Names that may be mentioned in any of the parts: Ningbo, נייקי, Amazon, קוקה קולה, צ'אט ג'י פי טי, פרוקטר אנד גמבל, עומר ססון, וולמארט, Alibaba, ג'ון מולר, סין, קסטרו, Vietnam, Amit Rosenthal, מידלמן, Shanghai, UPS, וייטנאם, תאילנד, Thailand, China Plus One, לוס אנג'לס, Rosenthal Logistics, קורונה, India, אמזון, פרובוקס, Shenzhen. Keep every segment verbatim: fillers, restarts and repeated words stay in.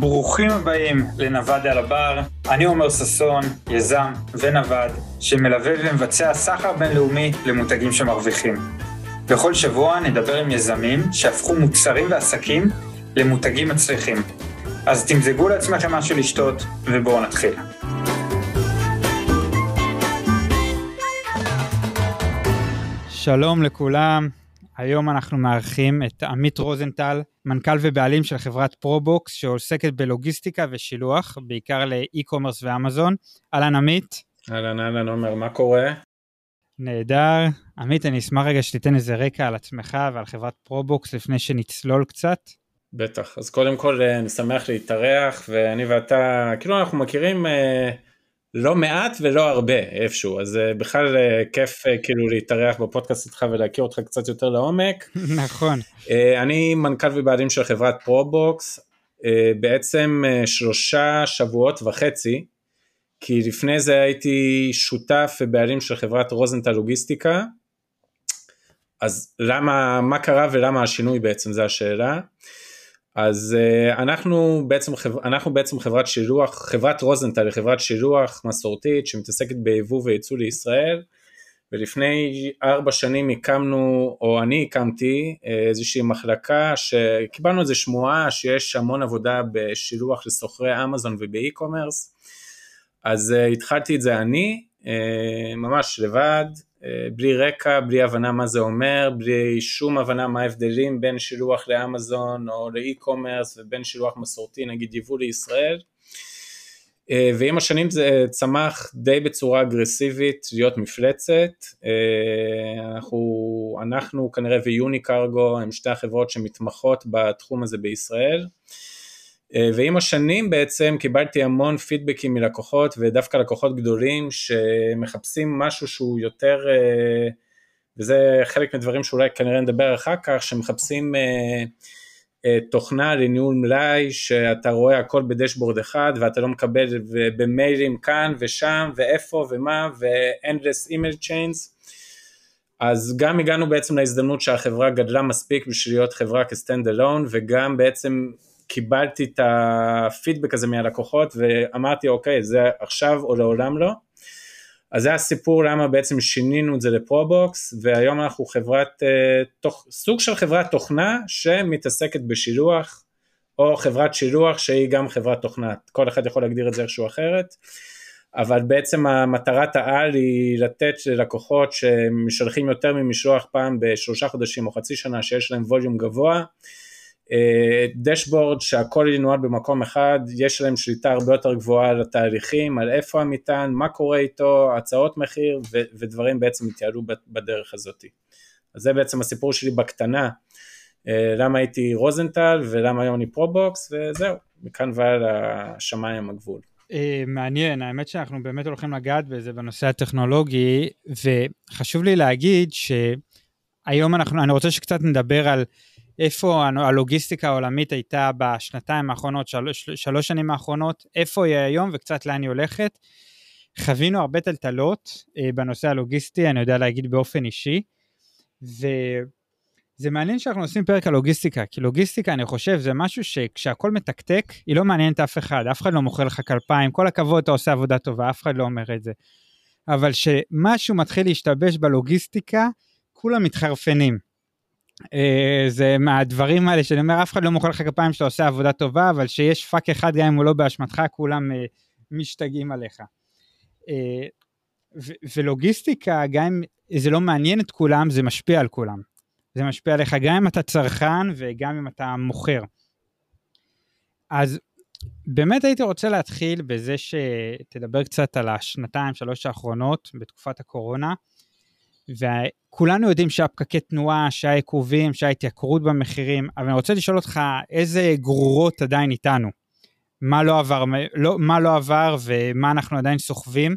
ברוכים הבאים לנווד על הבר. אני עומר ססון, יזם ונווד, שמלווה ומבצע סחר בינלאומי למותגים שמרוויחים. בכל שבוע נדבר עם יזמים שהפכו מוצרים ועסקים למותגים מצליחים. אז תמזגו לעצמכם משהו לשתות ובואו נתחיל. שלום לכולם. היום אנחנו מארחים את עמית רוזנטל, מנכ"ל ובעלים של חברת פרובוקס, שעוסקת בלוגיסטיקה ושילוח, בעיקר לאי-קומרס ואמזון. אהלן עמית. אהלן, אהלן עומר, מה קורה? נהדר. עמית, אני אשמח רגע שתיתן איזה רקע על עצמך ועל חברת פרובוקס לפני שנצלול קצת. בטח, אז קודם כל אני שמח להתארח, ואני ואתה, כאילו אנחנו מכירים לא מעט ולא הרבה איפשהו, אז בכלל כיף כאילו להתארח בפודקאסט איתך ולהכיר אותך קצת יותר לעומק. נכון. אני מנכ"ל ובעלים של חברת פרובוקס, בעצם שלושה שבועות וחצי, כי לפני זה הייתי שותף ובעלים של חברת רוזנטל לוגיסטיקה, אז למה, מה קרה ולמה השינוי בעצם, זו השאלה. אז אנחנו בעצם, אנחנו בעצם חברת שילוח, חברת רוזנטל, חברת שילוח מסורתית שמתעסקת ביבוא וייצוא לישראל, ולפני ארבע שנים הקמנו, או אני הקמתי איזושהי מחלקה שקיבלנו איזו שמועה שיש המון עבודה בשילוח לסוחרי אמזון ובאי-קומרס, אז התחלתי את זה אני, ממש לבד, בלי רקע, בלי הבנה מה זה אומר, בלי שום הבנה מה ההבדלים בין שילוח לאמזון או לאי-קומרס ובין שילוח מסורתי, נגיד יבוא לישראל, ועם השנים זה צמח די בצורה אגרסיבית להיות מפלצת, אנחנו, אנחנו כנראה ויוני קרגו הם שתי החברות שמתמחות בתחום הזה בישראל, ועם השנים בעצם קיבלתי המון פידבקים מלקוחות, ודווקא לקוחות גדולים שמחפשים משהו שהוא יותר, וזה חלק מדברים שאולי כנראה נדבר אחר כך, שמחפשים תוכנה לניהול מלאי, שאתה רואה הכל בדשבורד אחד, ואתה לא מקבל במיילים כאן ושם, ואיפה ומה, ו-endless email chains, אז גם הגענו בעצם להזדמנות שהחברה גדלה מספיק, בשביל להיות חברה כ-stand alone, וגם בעצם קיבלתי את הפידבק הזה מהלקוחות, ואמרתי, אוקיי, זה עכשיו או לעולם לא. אז זה הסיפור למה בעצם שינינו את זה לפרובוקס, והיום אנחנו חברת, סוג של חברת תוכנה שמתעסקת בשילוח, או חברת שילוח שהיא גם חברת תוכנה. כל אחד יכול להגדיר את זה איכשהו אחרת, אבל בעצם המטרת העל היא לתת ללקוחות שמשלחים יותר ממשלוח פעם בשלושה חודשים או חצי שנה, שיש להם ווליום גבוה, דשבורד שהכל ינועד במקום אחד, יש להם שליטה הרבה יותר גבוהה על התהליכים, על איפה המטען, מה קורה איתו, הצעות מחיר ו- ודברים בעצם התייעלו בדרך הזאת. אז זה בעצם הסיפור שלי בקטנה, למה הייתי רוזנטל ולמה היום אני פרובוקס, וזהו, מכאן ועל השמיים הגבול. מעניין, האמת שאנחנו באמת הולכים לגעת בזה בנושא הטכנולוגי, וחשוב לי להגיד שהיום אנחנו, אני רוצה שקצת נדבר על איפה הלוגיסטיקה העולמית הייתה בשנתיים האחרונות, שלוש, שלוש שנים האחרונות, איפה היא היום וקצת לאן היא הולכת. חווינו הרבה טלטלות בנושא הלוגיסטי, אני יודע להגיד באופן אישי, וזה מעניין שאנחנו עושים פרק הלוגיסטיקה, כי לוגיסטיקה אני חושב זה משהו שכשהכל מתקתק, היא לא מעניינת אף אחד, אף אחד לא מוכר לך כלפיים, כל הכבוד אתה עושה עבודה טובה, אף אחד לא אומר את זה. אבל שמשהו מתחיל להשתבש בלוגיסטיקה, כולם מתחרפנים. זה מהדברים האלה שאני אומר, אף אחד לא מוכר לך כפיים שאתה עושה עבודה טובה, אבל שיש פאק אחד גם אם הוא לא באשמתך, כולם משתגעים עליך. ולוגיסטיקה, גם אם זה לא מעניין את כולם, זה משפיע על כולם. זה משפיע עליך גם אם אתה צרכן וגם אם אתה מוכר. אז באמת הייתי רוצה להתחיל בזה שתדבר קצת על השנתיים, שלוש האחרונות בתקופת הקורונה, וכולנו יודעים שהפקקי תנועה, שהעיכובים, שההתייקרות במחירים, אבל אני רוצה לשאול אותך איזה גרורות עדיין איתנו, מה לא עבר, לא, מה לא עבר ומה אנחנו עדיין סוחבים,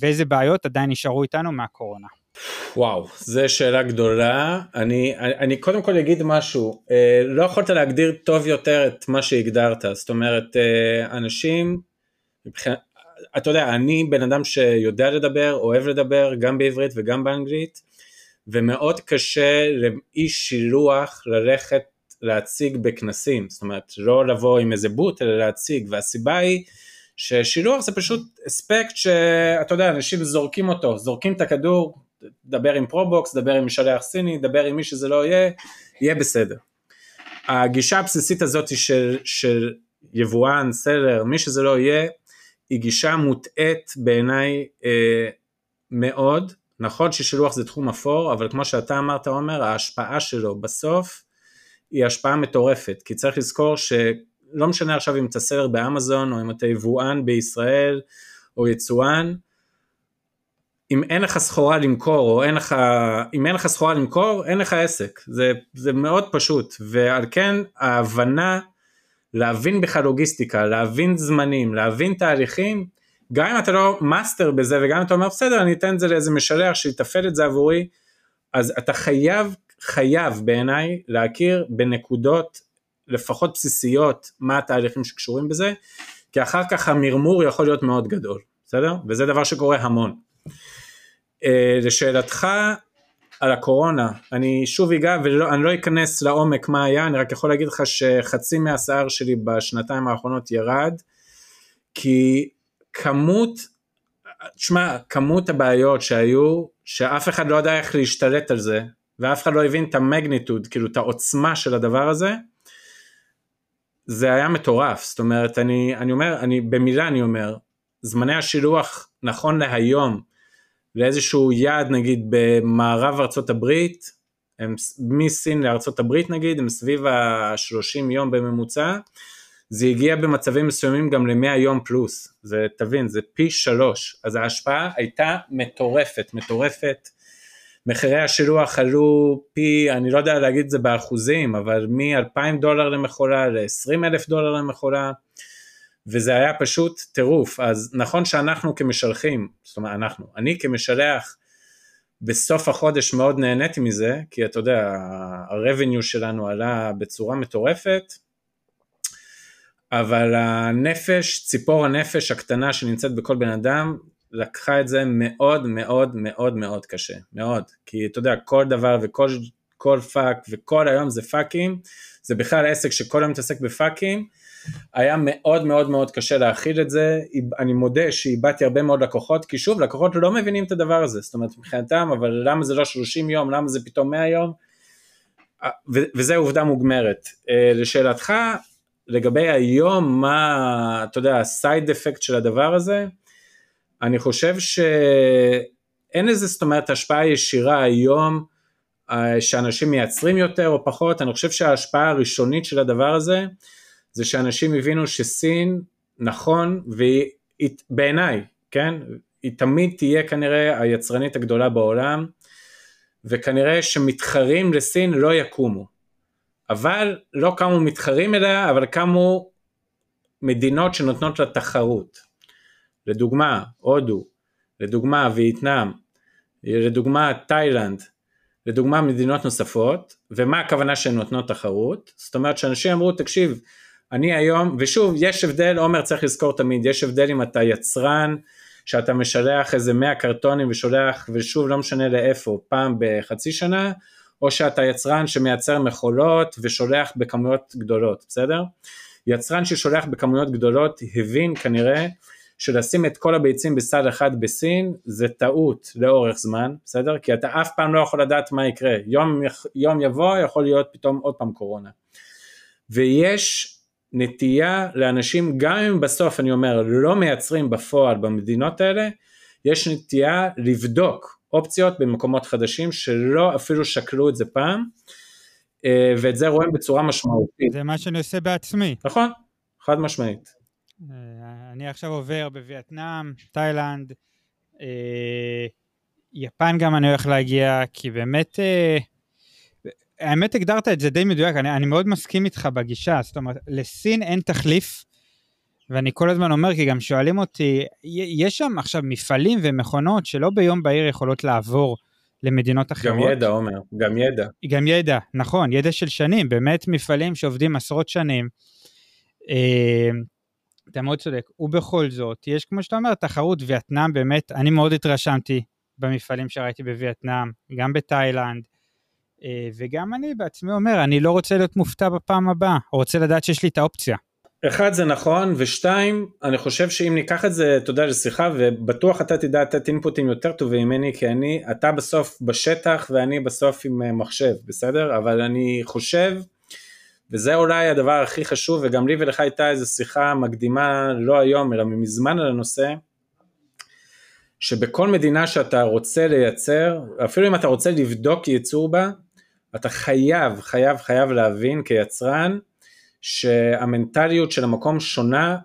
ואיזה בעיות עדיין נשארו איתנו מהקורונה. וואו, זו שאלה גדולה, אני, אני קודם כל אגיד משהו, לא יכולת להגדיר טוב יותר את מה שהגדרת, זאת אומרת אנשים, מבחינת, אתה יודע, אני בן אדם שיודע לדבר, אוהב לדבר, גם בעברית וגם באנגלית, ומאוד קשה לאיש שילוח ללכת להציג בכנסים, זאת אומרת לא לבוא עם איזה בוט אלא להציג, והסיבה היא ששילוח זה פשוט אספקט שאתה יודע, אנשים זורקים אותו, זורקים את הכדור, דבר עם פרובוקס, דבר עם משלח סיני, דבר עם מי שזה לא יהיה, יהיה בסדר. הגישה הבסיסית הזאת של, של יבואן, סלר, מי שזה לא יהיה, היא גישה מוטעית בעיניי אה, מאוד, נכון ששילוח זה תחום אפור, אבל כמו שאתה אמרת עומר, ההשפעה שלו בסוף היא השפעה מטורפת, כי צריך לזכור שלא משנה עכשיו אם אתה סלר באמזון, או אם אתה יבואן בישראל, או יצואן, אם אין לך סחורה למכור, או אין לך, אם אין לך סחורה למכור, אין לך עסק, זה, זה מאוד פשוט, ועל כן ההבנה, להבין בכלל לוגיסטיקה, להבין זמנים, להבין תהליכים, גם אם אתה לא מאסטר בזה, וגם אם אתה אומר, בסדר, אני אתן את זה לאיזה משלח, שיתפעל את זה עבורי, אז אתה חייב, חייב בעיניי, להכיר בנקודות, לפחות בסיסיות, מה התהליכים שקשורים בזה, כי אחר כך המרמור יכול להיות מאוד גדול, בסדר? וזה דבר שקורה המון. לשאלתך על הקורונה, אני שוב אגע, ואני לא אכנס לעומק מה היה, אני רק יכול להגיד לך שחצי מהסער שלי בשנתיים האחרונות ירד, כי כמות, תשמע, כמות הבעיות שהיו, שאף אחד לא יודע איך להשתלט על זה, ואף אחד לא הבין את המגניטוד, כאילו את העוצמה של הדבר הזה, זה היה מטורף, זאת אומרת, אני, אני אומר, אני, במילה אני אומר, זמני השילוח נכון להיום, לאיזשהו יעד נגיד במערב ארצות הברית, הם, מסין לארצות הברית נגיד, הם סביב ה-שלושים יום בממוצע, זה הגיע במצבים מסוימים גם ל-מאה יום פלוס, זה תבין, זה פי שלוש, אז ההשפעה הייתה מטורפת, מטורפת, מחירי השילוח עלו פי, אני לא יודע להגיד את זה באחוזים, אבל מ-אלפיים דולר למכולה ל-עשרים אלף דולר למכולה, וזה היה פשוט טירוף. אז נכון שאנחנו כמשלחים, זאת אומרת אנחנו, אני כמשלח בסוף החודש מאוד נהניתי מזה, כי אתה יודע, הרווניו שלנו עלה בצורה מטורפת, אבל הנפש, ציפור הנפש הקטנה שנמצאת בכל בן אדם, לקחה את זה מאוד מאוד מאוד מאוד קשה, מאוד, כי אתה יודע, כל דבר וכל כל פאק, וכל היום זה פאקים, זה בכלל עסק שכל היום מתעסק בפאקים, היה מאוד מאוד מאוד קשה להכיל את זה, אני מודה שאיבדתי הרבה מאוד לקוחות, כי שוב, לקוחות לא מבינים את הדבר הזה, זאת אומרת מבחינתם, אבל למה זה לא שלושים יום, למה זה פתאום מאה יום, וזה עובדה מוגמרת. לשאלתך, לגבי היום, מה, אתה יודע, הסייד אפקט של הדבר הזה, אני חושב שאין איזה, זאת אומרת, השפעה ישירה היום, שאנשים מייצרים יותר או פחות, אני חושב שההשפעה הראשונית של הדבר הזה, זה שאנשים הבינו שסין נכון, ובעיניי, כן, היא תמיד תהיה כנראה היצרנית הגדולה בעולם, וכנראה שמתחרים לסין לא יקומו, אבל לא קמו מתחרים אליה, אבל קמו מדינות שנותנות לה תחרות, לדוגמה הודו, לדוגמה וייטנאם, לדוגמה תאילנד, לדוגמה מדינות נוספות, ומה הכוונה שהן נותנות תחרות, זאת אומרת שאנשים אמרו, תקשיב, אני היום, ושוב, יש הבדל, עומר צריך לזכור תמיד, יש הבדל אם אתה יצרן, שאתה משלח איזה מאה קרטונים ושולח, ושוב לא משנה לאיפה, פעם בחצי שנה, או שאתה יצרן שמייצר מכולות ושולח בכמויות גדולות, בסדר? יצרן ששולח בכמויות גדולות הבין כנראה, שלשים את כל הביצים בסל אחד בסין, זה טעות לאורך זמן, בסדר? כי אתה אף פעם לא יכול לדעת מה יקרה, יום, יום יבוא יכול להיות פתאום עוד פעם קורונה. ויש נטייה לאנשים, גם אם בסוף אני אומר, לא מייצרים בפועל במדינות האלה, יש נטייה לבדוק אופציות במקומות חדשים, שלא אפילו שקלו את זה פעם, ואת זה רואים בצורה משמעותית. זה מה שאני עושה בעצמי. נכון, חד משמעית. אני עכשיו עובר בווייטנאם, תאילנד, יפן גם אני הולך להגיע, כי באמת... האמת הגדרת את זה די מדויק, אני, אני מאוד מסכים איתך בגישה, זאת אומרת, לסין אין תחליף, ואני כל הזמן אומר, כי גם שואלים אותי, יש שם עכשיו מפעלים ומכונות, שלא ביום בהיר יכולות לעבור למדינות אחרות. גם ידע, עומר, גם ידע. גם ידע, נכון, ידע של שנים, באמת מפעלים שעובדים עשרות שנים, אה, אתה מאוד צודק, ובכל זאת, יש כמו שאתה אומר, תחרות וייטנאם, באמת, אני מאוד התרשמתי במפעלים שראיתי בווייטנאם, גם בתאילנד, וגם אני בעצמי אומר, אני לא רוצה להיות מופתע בפעם הבאה, או רוצה לדעת שיש לי את האופציה. אחד, זה נכון, ושתיים, אני חושב שאם ניקח את זה, תודה לשיחה, ובטוח אתה תדע לתת אינפוטים יותר טובים ממני, כי אני, אתה בסוף בשטח, ואני בסוף עם מחשב, בסדר? אבל אני חושב, וזה אולי הדבר הכי חשוב, וגם לי ולך הייתה איזו שיחה מקדימה, לא היום, אלא מזמן על הנושא, שבכל מדינה שאתה רוצה לייצר, אפילו אם אתה רוצה לבדוק ייצור בה, אתה חייב, חייב, חייב להבין כיצרן, שהמנטליות של המקום שונה,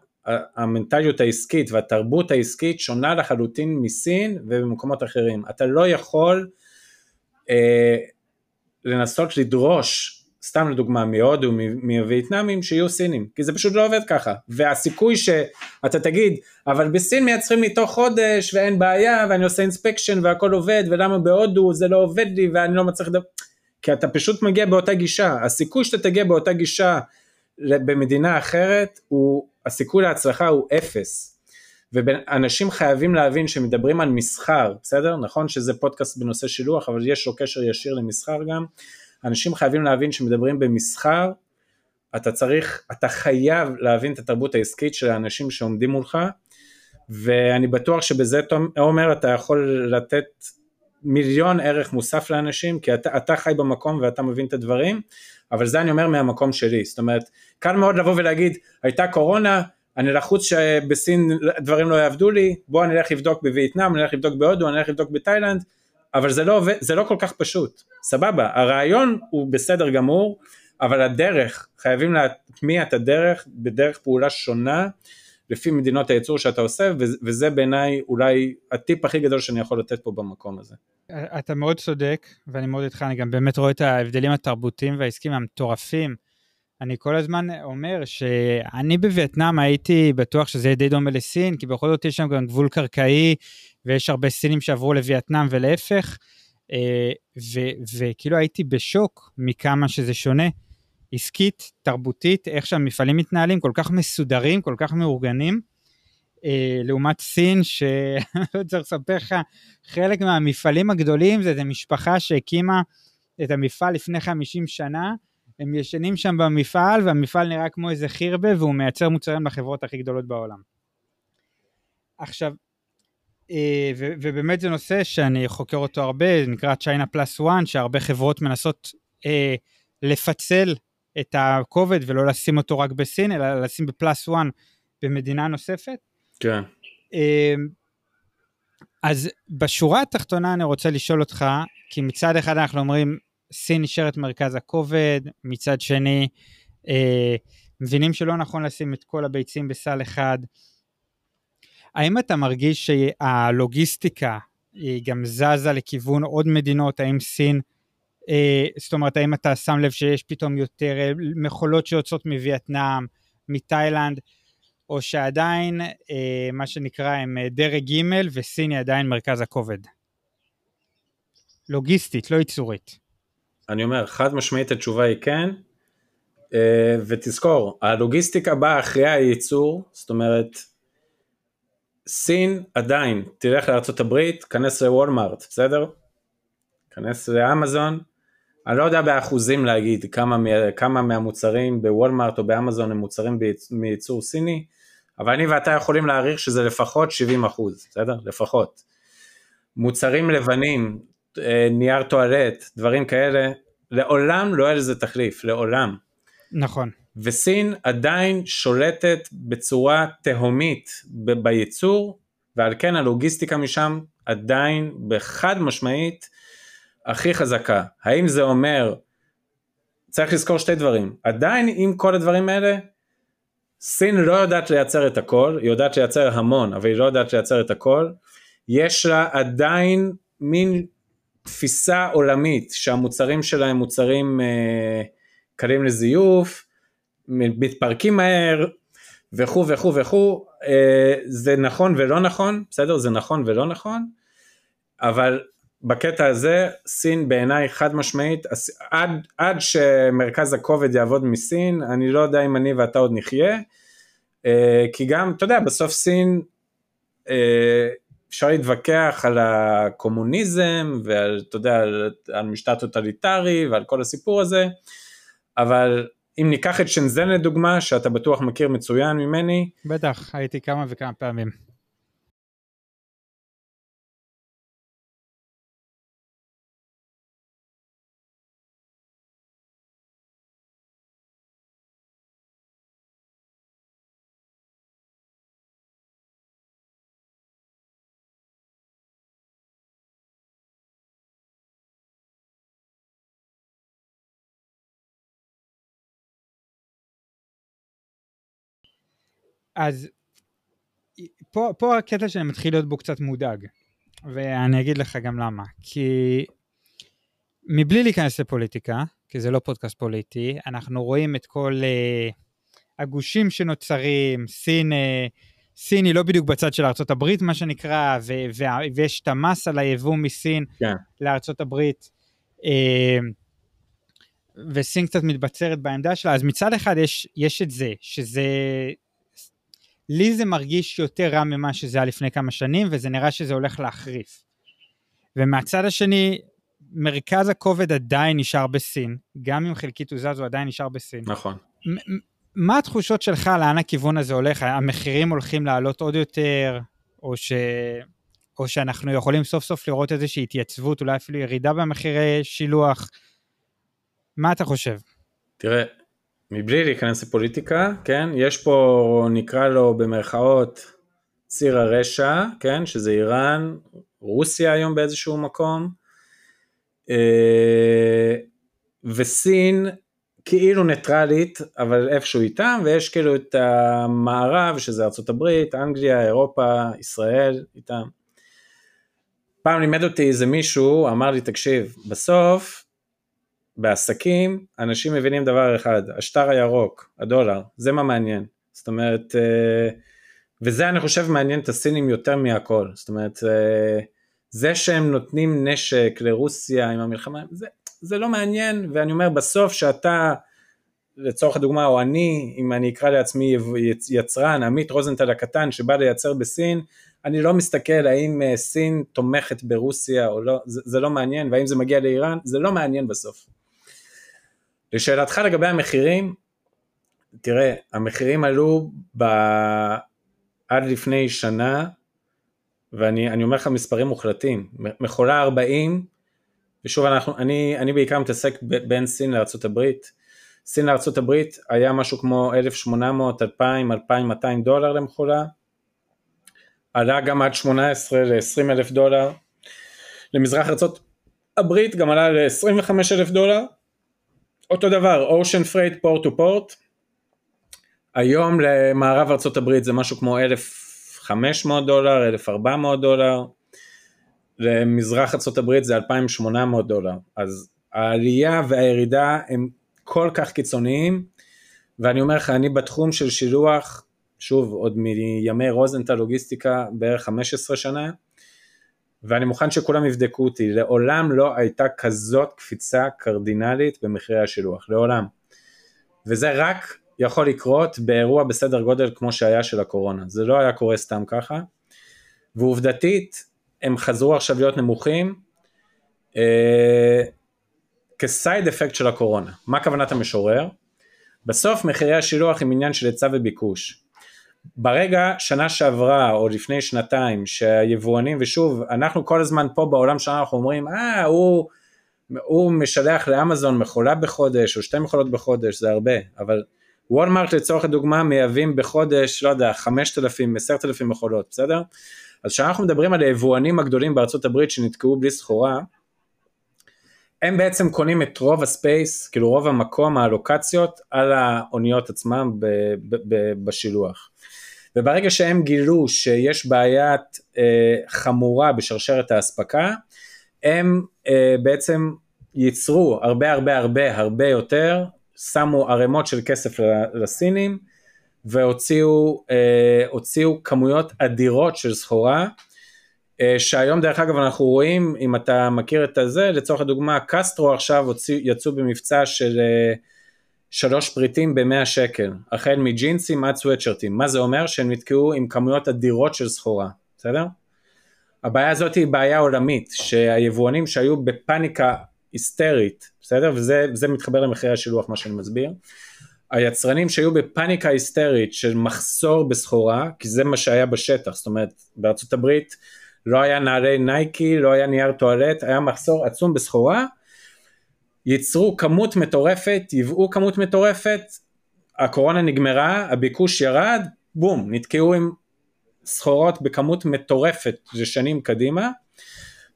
המנטליות העסקית והתרבות העסקית שונה לחלוטין מסין ובמקומות אחרים. אתה לא יכול אה, לנסות לדרוש, סתם לדוגמה, מהוד ומוויטנאמים שיהיו סינים, כי זה פשוט לא עובד ככה. והסיכוי שאתה תגיד, אבל בסין מייצרים מתוך חודש ואין בעיה, ואני עושה אינספקשן והכל עובד, ולמה בהודו זה לא עובד לי ואני לא מצליח לדבר, כי אתה פשוט מגיע באותה גישה. הסיכוי שאתה תגיע באותה גישה במדינה אחרת, הוא, הסיכוי להצלחה הוא אפס. ואנשים חייבים להבין שמדברים על מסחר, בסדר? נכון שזה פודקאסט בנושא שילוח, אבל יש לו קשר ישיר למסחר גם. אנשים חייבים להבין שמדברים במסחר, אתה צריך, אתה חייב להבין את התרבות העסקית של האנשים שעומדים מולך, ואני בטוח שבזה, עומר, אתה יכול לתת מיליון ערך מוסף לאנשים, כי אתה, אתה חי במקום ואתה מבין את הדברים, אבל זה אני אומר מהמקום שלי. זאת אומרת, קל מאוד לבוא ולהגיד, הייתה קורונה, אני לחוץ שבסין דברים לא יעבדו לי, בוא אני אלך לבדוק בווייטנאם, אני אלך לבדוק בהודו, אני אלך לבדוק בתאילנד, אבל זה לא, זה לא כל כך פשוט. סבבה, הרעיון הוא בסדר גמור, אבל הדרך, חייבים להטמיע את הדרך, בדרך פעולה שונה, לפי מדינות הייצור שאתה עושה, וזה בעיניי אולי הטיפ הכי גדול שאני יכול לתת פה במקום הזה. אתה מאוד צודק, ואני מאוד איתך, אני גם באמת רואה את ההבדלים התרבותיים והעסקים המטורפים. אני כל הזמן אומר שאני בווייטנאם הייתי בטוח שזה יהיה די דומה לסין, כי בכל זאת יש שם גם גבול קרקעי, ויש הרבה סינים שעברו לווייטנאם ולהפך, וכאילו הייתי בשוק מכמה שזה שונה, עסקית, תרבותית, איך שהמפעלים מתנהלים, כל כך מסודרים, כל כך מאורגנים, אה, לעומת סין, שלא צריך לספר לך, חלק מהמפעלים הגדולים, זה, זה משפחה שהקימה את המפעל לפני חמישים שנה, הם ישנים שם במפעל, והמפעל נראה כמו איזה חירבה, והוא מייצר מוצרים לחברות הכי גדולות בעולם. עכשיו, אה, ו- ובאמת זה נושא שאני חוקר אותו הרבה, זה נקרא China Plus One, שהרבה חברות מנסות אה, לפצל, את הכובד ולא לשים אותו רק בסין, אלא לשים בפלאס וואן במדינה נוספת. כן. אז בשורה התחתונה אני רוצה לשאול אותך, כי מצד אחד אנחנו אומרים, סין נשארת מרכז הכובד, מצד שני, מבינים שלא נכון לשים את כל הביצים בסל אחד. האם אתה מרגיש שהלוגיסטיקה היא גם זזה לכיוון עוד מדינות, האם סין, זאת אומרת, האם אתה שם לב שיש פתאום יותר מחולות שיוצאות מווייטנאם, מתאילנד, או שעדיין, מה שנקרא, הם דרג ג' וסין היא עדיין מרכז הכובד? לוגיסטית, לא ייצורית. אני אומר, חד משמעית התשובה היא כן, ותזכור, הלוגיסטיקה באה אחרי הייצור, זאת אומרת, סין עדיין, תלך לארצות הברית, כנס לוולמארט, בסדר? כנס לאמזון, אני לא יודע באחוזים להגיד כמה, כמה מהמוצרים בוולמארט או באמזון הם מוצרים מייצור סיני, אבל אני ואתה יכולים להעריך שזה לפחות שבעים אחוז, בסדר? לפחות. מוצרים לבנים, נייר טואלט, דברים כאלה, לעולם לא היה לזה תחליף, לעולם. נכון. וסין עדיין שולטת בצורה תהומית ב- בייצור, ועל כן הלוגיסטיקה משם עדיין בחד משמעית, הכי חזקה. האם זה אומר, צריך לזכור שתי דברים, עדיין עם כל הדברים האלה, סין לא יודעת לייצר את הכל, היא יודעת לייצר המון, אבל היא לא יודעת לייצר את הכל, יש לה עדיין מין תפיסה עולמית, שהמוצרים שלה הם מוצרים אה, קלים לזיוף, מתפרקים מהר, וכו וכו וכו, אה, זה נכון ולא נכון, בסדר? זה נכון ולא נכון, אבל בקטע הזה, סין בעיניי חד משמעית, עד, עד שמרכז הכובד יעבוד מסין, אני לא יודע אם אני ואתה עוד נחיה, כי גם, אתה יודע, בסוף סין, אפשר להתווכח על הקומוניזם, ועל, אתה יודע, על, על משטר טוטליטרי, ועל כל הסיפור הזה, אבל אם ניקח את שנזן לדוגמה, שאתה בטוח מכיר מצוין ממני. בטח, הייתי כמה וכמה פעמים. אז פה, פה הקטע שאני מתחיל להיות בו קצת מודאג, ואני אגיד לך גם למה, כי מבלי להיכנס לפוליטיקה, כי זה לא פודקאסט פוליטי, אנחנו רואים את כל uh, הגושים שנוצרים, סין, uh, סין היא לא בדיוק בצד של ארצות הברית, מה שנקרא, ו- ו- ויש את המס על היבוא מסין yeah. לארצות הברית, uh, וסין קצת מתבצרת בעמדה שלה, אז מצד אחד יש, יש את זה, שזה... לי זה מרגיש יותר רע ממה שזה היה לפני כמה שנים, וזה נראה שזה הולך להחריף. ומהצד השני, מרכז הכובד עדיין נשאר בסין, גם אם חלקית הוזז הוא עדיין נשאר בסין. נכון. מ- מה התחושות שלך, לאן הכיוון הזה הולך? המחירים הולכים לעלות עוד יותר, או, ש... או שאנחנו יכולים סוף סוף לראות איזושהי התייצבות, אולי אפילו ירידה במחירי שילוח. מה אתה חושב? תראה, מבלי להיכנס לפוליטיקה, כן, יש פה, נקרא לו במרכאות, ציר הרשע, כן, שזה איראן, רוסיה היום באיזשהו מקום, וסין כאילו ניטרלית, אבל איפשהו איתם, ויש כאילו את המערב, שזה ארצות הברית, אנגליה, אירופה, ישראל, איתם. פעם לימד אותי איזה מישהו, אמר לי, תקשיב, בסוף, בעסקים, אנשים מבינים דבר אחד, השטר הירוק, הדולר, זה מה מעניין, זאת אומרת, וזה אני חושב מעניין את הסינים יותר מהכל, זאת אומרת, זה שהם נותנים נשק לרוסיה עם המלחמה, זה, זה לא מעניין, ואני אומר בסוף שאתה, לצורך הדוגמה, או אני, אם אני אקרא לעצמי יצרן, עמית רוזנטל הקטן שבא לייצר בסין, אני לא מסתכל האם סין תומכת ברוסיה או לא, זה, זה לא מעניין, והאם זה מגיע לאיראן, זה לא מעניין בסוף. לשאלתך לגבי המחירים, תראה, המחירים עלו ב... עד לפני שנה, ואני אני אומר לך מספרים מוחלטים, מכולה ארבעים, ושוב אנחנו, אני, אני בעיקר מתעסק ב, בין סין לארצות הברית, סין לארצות הברית היה משהו כמו אלף ושמונה מאות, אלפיים, אלפיים ומאתיים דולר למכולה, עלה גם עד שמונה עשרה ל-עשרים אלף דולר, למזרח ארצות הברית גם עלה ל-עשרים וחמישה אלף דולר, אותו דבר, אושן פרייט פורט טו פורט, היום למערב ארצות הברית זה משהו כמו אלף וחמש מאות דולר, אלף וארבע מאות דולר, למזרח ארצות הברית זה אלפיים ושמונה מאות דולר, אז העלייה והירידה הם כל כך קיצוניים, ואני אומר לך, אני בתחום של שילוח, שוב, עוד מימי רוזנטל לוגיסטיקה, בערך חמש עשרה שנה, ואני מוכן שכולם יבדקו אותי, לעולם לא הייתה כזאת קפיצה קרדינלית במחירי השילוח, לעולם. וזה רק יכול לקרות באירוע בסדר גודל כמו שהיה של הקורונה, זה לא היה קורה סתם ככה, ועובדתית, הם חזרו עכשיו להיות נמוכים, אה, כסייד אפקט של הקורונה. מה כוונת המשורר? בסוף מחירי השילוח עם עניין של היצע וביקוש. ברגע שנה שעברה או לפני שנתיים שהיבואנים, ושוב אנחנו כל הזמן פה בעולם שנה אנחנו אומרים אה הוא, הוא משלח לאמזון מכולה בחודש או שתי מכולות בחודש, זה הרבה, אבל וולמארט לצורך הדוגמה מייבאים בחודש לא יודע חמשת אלפים, עשרת אלפים מכולות, בסדר? אז כשאנחנו מדברים על היבואנים הגדולים בארצות הברית שנתקעו בלי סחורה, הם בעצם קונים את רוב הספייס, כאילו רוב המקום, האלוקציות, על האוניות עצמם ב, ב, ב, בשילוח. וברגע שהם גילו שיש בעיית אה, חמורה בשרשרת ההספקה, הם אה, בעצם ייצרו הרבה הרבה הרבה הרבה יותר, שמו ערימות של כסף לסינים, והוציאו אה, כמויות אדירות של סחורה, שהיום דרך אגב אנחנו רואים, אם אתה מכיר את הזה, לצורך הדוגמה, קסטרו עכשיו יצאו במבצע של שלוש פריטים ב-מאה שקל, החל מג'ינסים עד סוויטשרטים, מה זה אומר? שהם נתקעו עם כמויות אדירות של סחורה, בסדר? הבעיה הזאת היא בעיה עולמית, שהיבואנים שהיו בפאניקה היסטרית, בסדר? וזה זה מתחבר למחירי השילוח, מה שאני מסביר. היצרנים שהיו בפאניקה היסטרית של מחסור בסחורה, כי זה מה שהיה בשטח, זאת אומרת, בארצות הברית לא היה נעלי נייקי, לא היה נייר טואלט, היה מחסור עצום בסחורה, ייצרו כמות מטורפת, יבאו כמות מטורפת, הקורונה נגמרה, הביקוש ירד, בום, נתקעו עם סחורות בכמות מטורפת, זה שנים קדימה,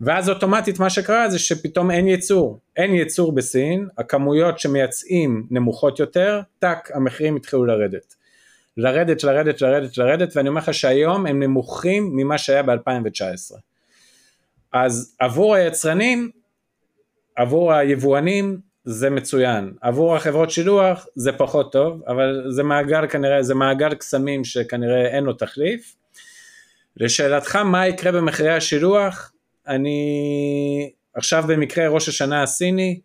ואז אוטומטית מה שקרה זה שפתאום אין ייצור, אין ייצור בסין, הכמויות שמייצאים נמוכות יותר, טק, המחירים התחילו לרדת, לרדת, לרדת, לרדת, לרדת, ואני אומר לך שהיום הם נמוכים ממה שהיה ב-אלפיים תשע עשרה, אז עבור היצרנים, עבור היבואנים, זה מצוין, עבור החברות שילוח, זה פחות טוב, אבל זה מעגל כנראה, זה מעגל קסמים שכנראה אין לו תחליף. לשאלתך, מה יקרה במחירי השילוח? אני עכשיו במקרה ראש השנה הסיני,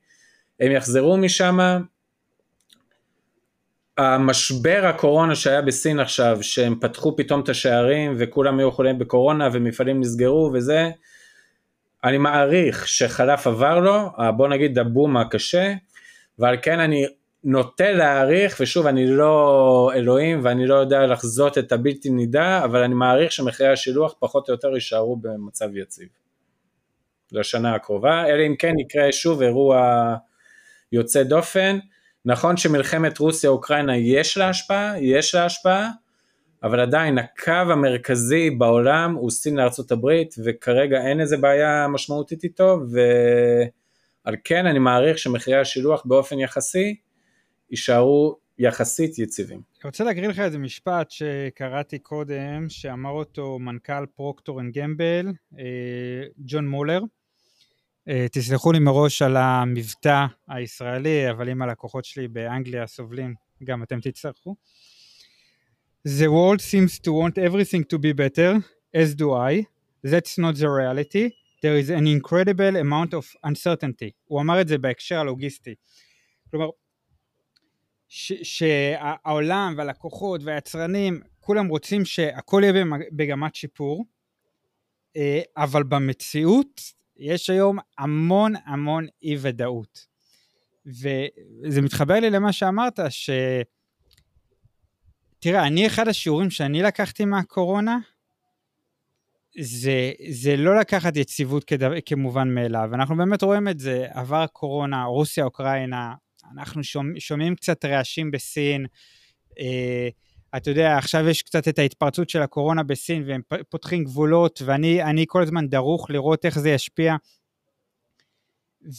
הם יחזרו משם, המשבר הקורונה שהיה בסין עכשיו, שהם פתחו פתאום את השערים, וכולם היו חולים בקורונה, ומפעלים נסגרו וזה, אני מעריך שחלף עבר לו, בוא נגיד הבום הקשה, ועל כן אני נוטה להעריך, ושוב אני לא אלוהים, ואני לא יודע לחזות את הבלתי נידע, אבל אני מעריך שמחירי השילוח פחות או יותר יישארו במצב יציב, לשנה הקרובה, אלא אם כן יקרה שוב אירוע יוצא דופן, נכון שמלחמת רוסיה-אוקראינה יש לה השפעה, יש לה השפעה, אבל עדיין הקו המרכזי בעולם הוא סין לארצות הברית, וכרגע אין איזה בעיה משמעותית איתו, ועל כן אני מעריך שמחירי השילוח באופן יחסי, יישארו יחסית יציבים. אני רוצה להגריא לך איזה משפט שקראתי קודם, שאמר אותו מנכ"ל פרוקטור אנד גמבל, ג'ון מולר, תסלחו לי מראש על המבטא הישראלי, אבל אם הלקוחות שלי באנגליה סובלים, גם אתם תצטרכו. The world seems to want everything to be better, as do I. That's not the reality. There is an incredible amount of uncertainty. הוא אמר את זה בהקשר הלוגיסטי. כלומר, שהעולם והלקוחות והיצרנים, כולם רוצים שהכל יהיה בגמת שיפור, אבל במציאות יש היום המון המון אי ודאות. וזה מתחבר לי למה שאמרת, ש... תראה, אני אחד השיעורים שאני לקחתי מהקורונה, זה, זה לא לקחת יציבות כדו, כמובן מאליו, אנחנו באמת רואים את זה, עבר קורונה, רוסיה, אוקראינה, אנחנו שומע, שומעים קצת רעשים בסין, אה, אתה יודע, עכשיו יש קצת את ההתפרצות של הקורונה בסין, והם פותחים גבולות, ואני אני כל הזמן דרוך לראות איך זה ישפיע,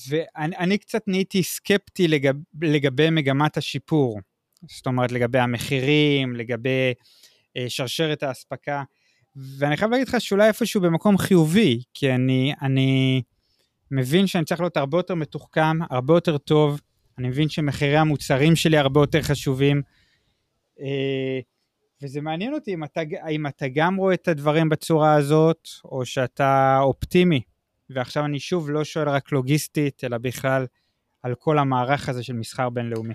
ואני אני קצת נהייתי סקפטי לגב, לגבי מגמת השיפור, זאת אומרת לגבי המחירים, לגבי אה, שרשרת ההספקה, ואני חייב להגיד לך שאולי איפשהו במקום חיובי, כי אני, אני מבין שאני צריך להיות הרבה יותר מתוחכם, הרבה יותר טוב, אני מבין שמחירי המוצרים שלי הרבה יותר חשובים, אה, וזה מעניין אותי אם אתה, אם אתה גם רואה את הדברים בצורה הזאת, או שאתה אופטימי, ועכשיו אני שוב לא שואל רק לוגיסטית, אלא בכלל על כל המערך הזה של מסחר בינלאומי.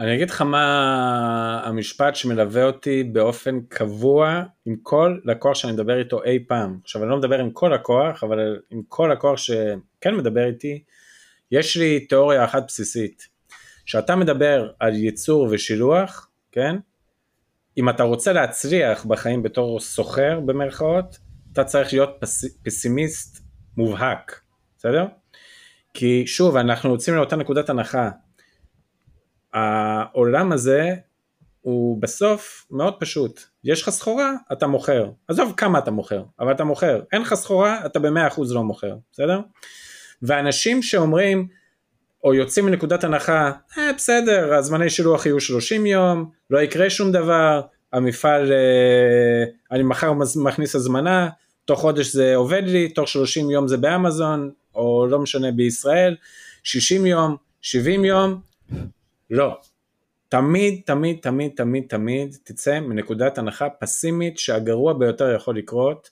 אני אגיד לך מה המשפט שמלווה אותי באופן קבוע עם כל לקוח שאני מדבר איתו אי פעם. עכשיו אני לא מדבר עם כל לקוח, אבל עם כל לקוח שכן מדבר איתי, יש לי תיאוריה אחת בסיסית. כשאתה מדבר על ייצור ושילוח, כן? אם אתה רוצה להצליח בחיים בתור סוחר במרכאות, אתה צריך להיות פס... פסימיסט מובהק, בסדר? כי שוב, אנחנו יוצאים לאותה נקודת הנחה, העולם הזה הוא בסוף מאוד פשוט, יש לך סחורה, אתה מוכר, עזוב כמה אתה מוכר, אבל אתה מוכר, אין לך סחורה, אתה ב-מאה אחוז לא מוכר, בסדר? ואנשים שאומרים, או יוצאים מנקודת הנחה, אה, בסדר, הזמני שילוח יהיו שלושים יום, לא יקרה שום דבר, המפעל, אה, אני מחר מכניס הזמנה, תוך חודש זה עובד לי, תוך שלושים יום זה באמזון, או לא משנה בישראל, שישים יום, שבעים יום, לא, תמיד, תמיד, תמיד, תמיד, תמיד, תצא מנקודת הנחה פסימית שהגרוע ביותר יכול לקרות,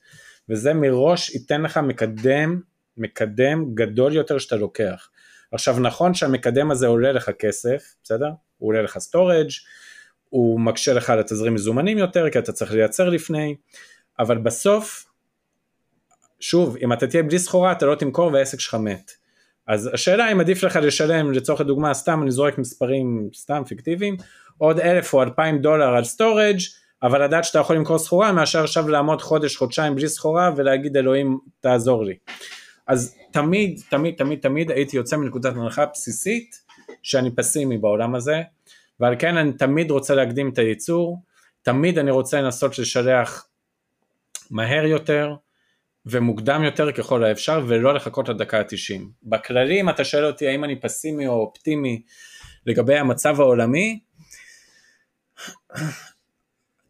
וזה מראש ייתן לך מקדם, מקדם גדול יותר שאתה לוקח. עכשיו נכון שהמקדם הזה עולה לך כסף, בסדר? הוא עולה לך סטורג', הוא מקשה לך לתזרים מזומנים יותר, כי אתה צריך לייצר לפני, אבל בסוף שוב, אם אתה תהיה בלי סחורה, אתה לא תמכור והעסק שלך מת. אז השאלה אם עדיף לך לשלם, לצורך הדוגמה, סתם אני זורק מספרים סתם פיקטיביים, עוד אלף או אלפיים דולר על סטורג', אבל לדעת שאתה יכול למכור סחורה, מאשר עכשיו לעמוד חודש, חודשיים בלי סחורה, ולהגיד אלוהים תעזור לי. אז תמיד, תמיד, תמיד, תמיד הייתי יוצא מנקודת הנחה בסיסית, שאני פסימי בעולם הזה, ועל כן אני תמיד רוצה להקדים את הייצור, תמיד אני רוצה לנסות לשלח מהר יותר, ומוקדם יותר ככל האפשר, ולא לחכות לדקה ה-תשעים. בכללי, אם אתה שואל אותי, האם אני פסימי או אופטימי, לגבי המצב העולמי,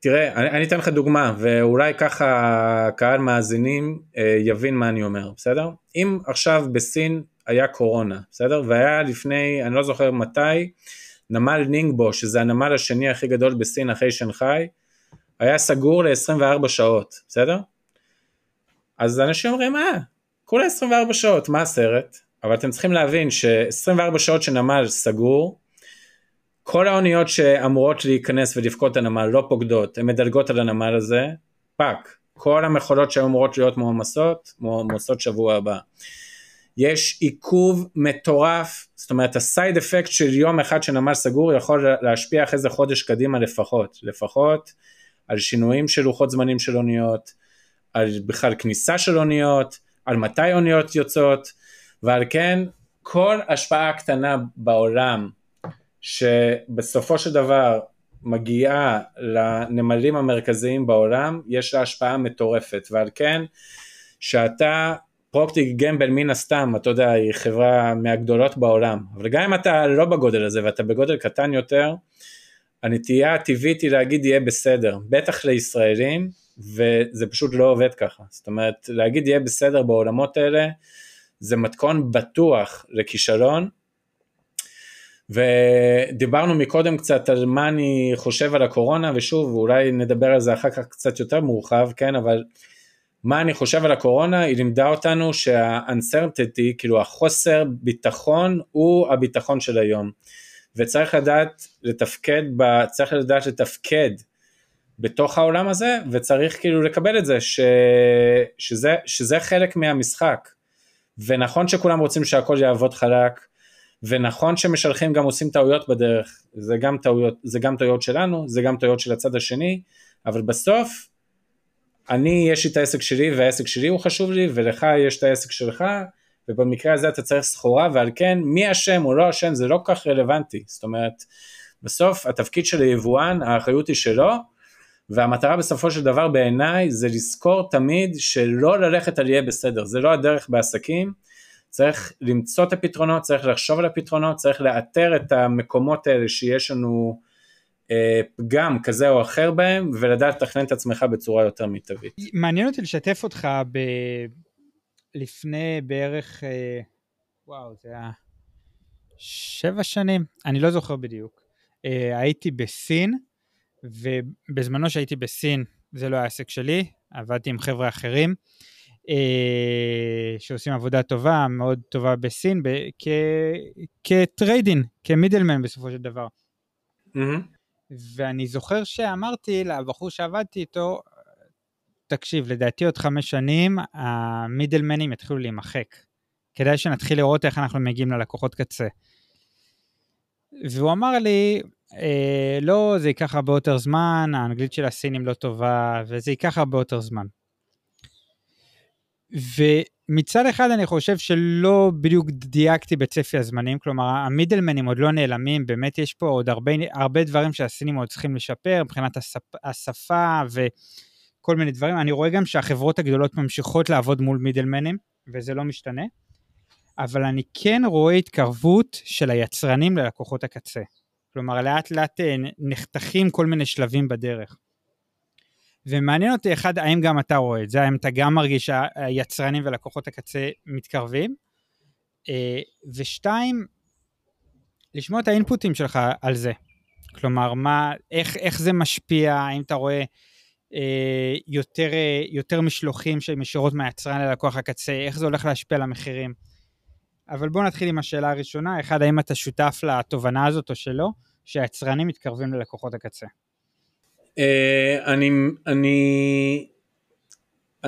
תראה, אני, אני אתן לך דוגמה, ואולי ככה קהל מאזינים יבין מה אני אומר, בסדר? אם עכשיו בסין היה קורונה, בסדר? והיה לפני, אני לא זוכר מתי, נמל נינגבו, שזה הנמל השני הכי גדול בסין אחרי שנגחאי, היה סגור ל-עשרים וארבע שעות, בסדר? אז אנשים אומרים, אה, כולה עשרים וארבע שעות, מה הסרט? אבל אתם צריכים להבין ש-עשרים וארבע שעות שנמל סגור, כל האוניות שאמורות להיכנס ולפקוד את הנמל לא פוקדות, הן מדלגות על הנמל הזה, פאק, כל המכולות שאמורות להיות מועמסות, מועמסות שבוע הבא. יש עיכוב מטורף, זאת אומרת, הסייד אפקט של יום אחד שנמל סגור, יכול להשפיע אחרי זה חודש קדימה לפחות, לפחות על שינויים של לוחות זמנים של אוניות, על בכלל כניסה של אוניות, על מתי אוניות יוצאות, ועל כן, כל השפעה הקטנה בעולם, שבסופו של דבר מגיעה לנמלים המרכזיים בעולם, יש לה השפעה מטורפת, ועל כן, שאתה, פרוקטר אנד גמבל מן הסתם, אתה יודע, היא חברה מהגדולות בעולם, אבל גם אם אתה לא בגודל הזה, ואתה בגודל קטן יותר, הנטייה הטבעית היא להגיד, יהיה בסדר, בטח לישראלים, וזה פשוט לא עובד ככה, זאת אומרת, להגיד יהיה בסדר בעולמות האלה, זה מתכון בטוח לכישלון, ודיברנו מקודם קצת על מה אני חושב על הקורונה, ושוב, אולי נדבר על זה אחר כך קצת יותר מורחב, כן, אבל מה אני חושב על הקורונה, היא לימדה אותנו שה-uncertainty, כאילו החוסר ביטחון, הוא הביטחון של היום, וצריך לדעת לתפקד, צריך לדעת לתפקד, בתוך העולם הזה, וצריך כאילו לקבל את זה, ש... שזה, שזה חלק מהמשחק, ונכון שכולם רוצים שהכל יעבוד חלק, ונכון שמשלחים גם עושים טעויות בדרך, זה גם טעויות, זה גם טעויות שלנו, זה גם טעויות של הצד השני, אבל בסוף, אני יש לי את העסק שלי, והעסק שלי הוא חשוב לי, ולך יש את העסק שלך, ובמקרה הזה אתה צריך סחורה, ועל כן, מי אשם או לא אשם, זה לא כך רלוונטי, זאת אומרת, בסוף התפקיד של היבואן, האחריות היא שלו, והמטרה בסופו של דבר בעיניי זה לזכור תמיד שלא ללכת על יהיה בסדר, זה לא הדרך בעסקים, צריך למצוא את הפתרונות, צריך לחשוב על הפתרונות, צריך לאתר את המקומות האלה שיש לנו אה, פגם כזה או אחר בהם, ולדעת לתכנן את עצמך בצורה יותר מיטבית. מעניין אותי לשתף אותך ב... לפני בערך, אה... וואו זה היה שבע שנים, אני לא זוכר בדיוק, אה, הייתי בסין, ובזמנו שהייתי בסין, זה לא העסק שלי, עבדתי עם חבר'ה אחרים, אה, שעושים עבודה טובה, מאוד טובה בסין, ב- כ- כטריידין, כמידלמן בסופו של דבר. Mm-hmm. ואני זוכר שאמרתי לבחור שעבדתי איתו, תקשיב, לדעתי עוד חמש שנים, המידלמנים יתחילו להימחק. כדאי שנתחיל לראות איך אנחנו מגיעים ללקוחות קצה. והוא אמר לי, אה, לא, זה ייקח הרבה יותר זמן, האנגלית של הסינים לא טובה, וזה ייקח הרבה יותר זמן. ומצד אחד אני חושב שלא בדיוק דייקתי בצפי הזמנים, כלומר, המידלמנים עוד לא נעלמים, באמת יש פה עוד הרבה, הרבה דברים שהסינים עוד צריכים לשפר, מבחינת השפ, השפה וכל מיני דברים, אני רואה גם שהחברות הגדולות ממשיכות לעבוד מול מידלמנים, וזה לא משתנה. אבל אני כן רואה התקרבות של היצרנים ללקוחות הקצה. כלומר, לאט לאט נחתכים כל מיני שלבים בדרך. ומעניין אותי אחד, האם גם אתה רואה את זה, האם אתה גם מרגיש שהיצרנים ולקוחות הקצה מתקרבים, ושתיים, לשמוע את האינפוטים שלך על זה. כלומר, מה, איך, איך זה משפיע, האם אתה רואה יותר, יותר משלוחים שמשאירות מהיצרן ללקוח הקצה, איך זה הולך להשפיע על המחירים. אבל בואו נתחיל עם השאלה הראשונה, אחד, האם אתה שותף לתובנה הזאת או שלא, שהיצרנים מתקרבים ללקוחות הקצה? אני, אני,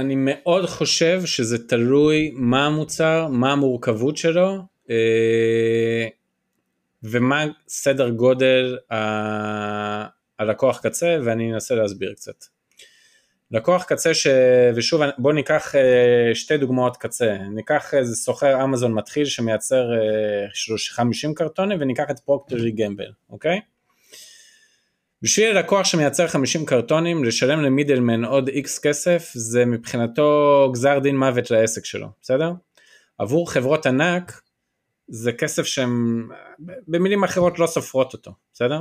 אני מאוד חושב שזה תלוי מה המוצר, מה המורכבות שלו, ומה סדר גודל הלקוח קצה, ואני אנסה להסביר קצת. לקוח קצה, ש... ושוב בוא ניקח שתי דוגמאות קצה, ניקח איזה סוחר אמזון מתחיל שמייצר חמישים קרטונים, וניקח את פרוקטר וגמבל, אוקיי? בשביל לקוח שמייצר חמישים קרטונים, לשלם למידלמן עוד איקס כסף, זה מבחינתו גזר דין מוות לעסק שלו, בסדר? עבור חברות ענק, זה כסף שהם, במילים אחרות, לא סופרות אותו, בסדר?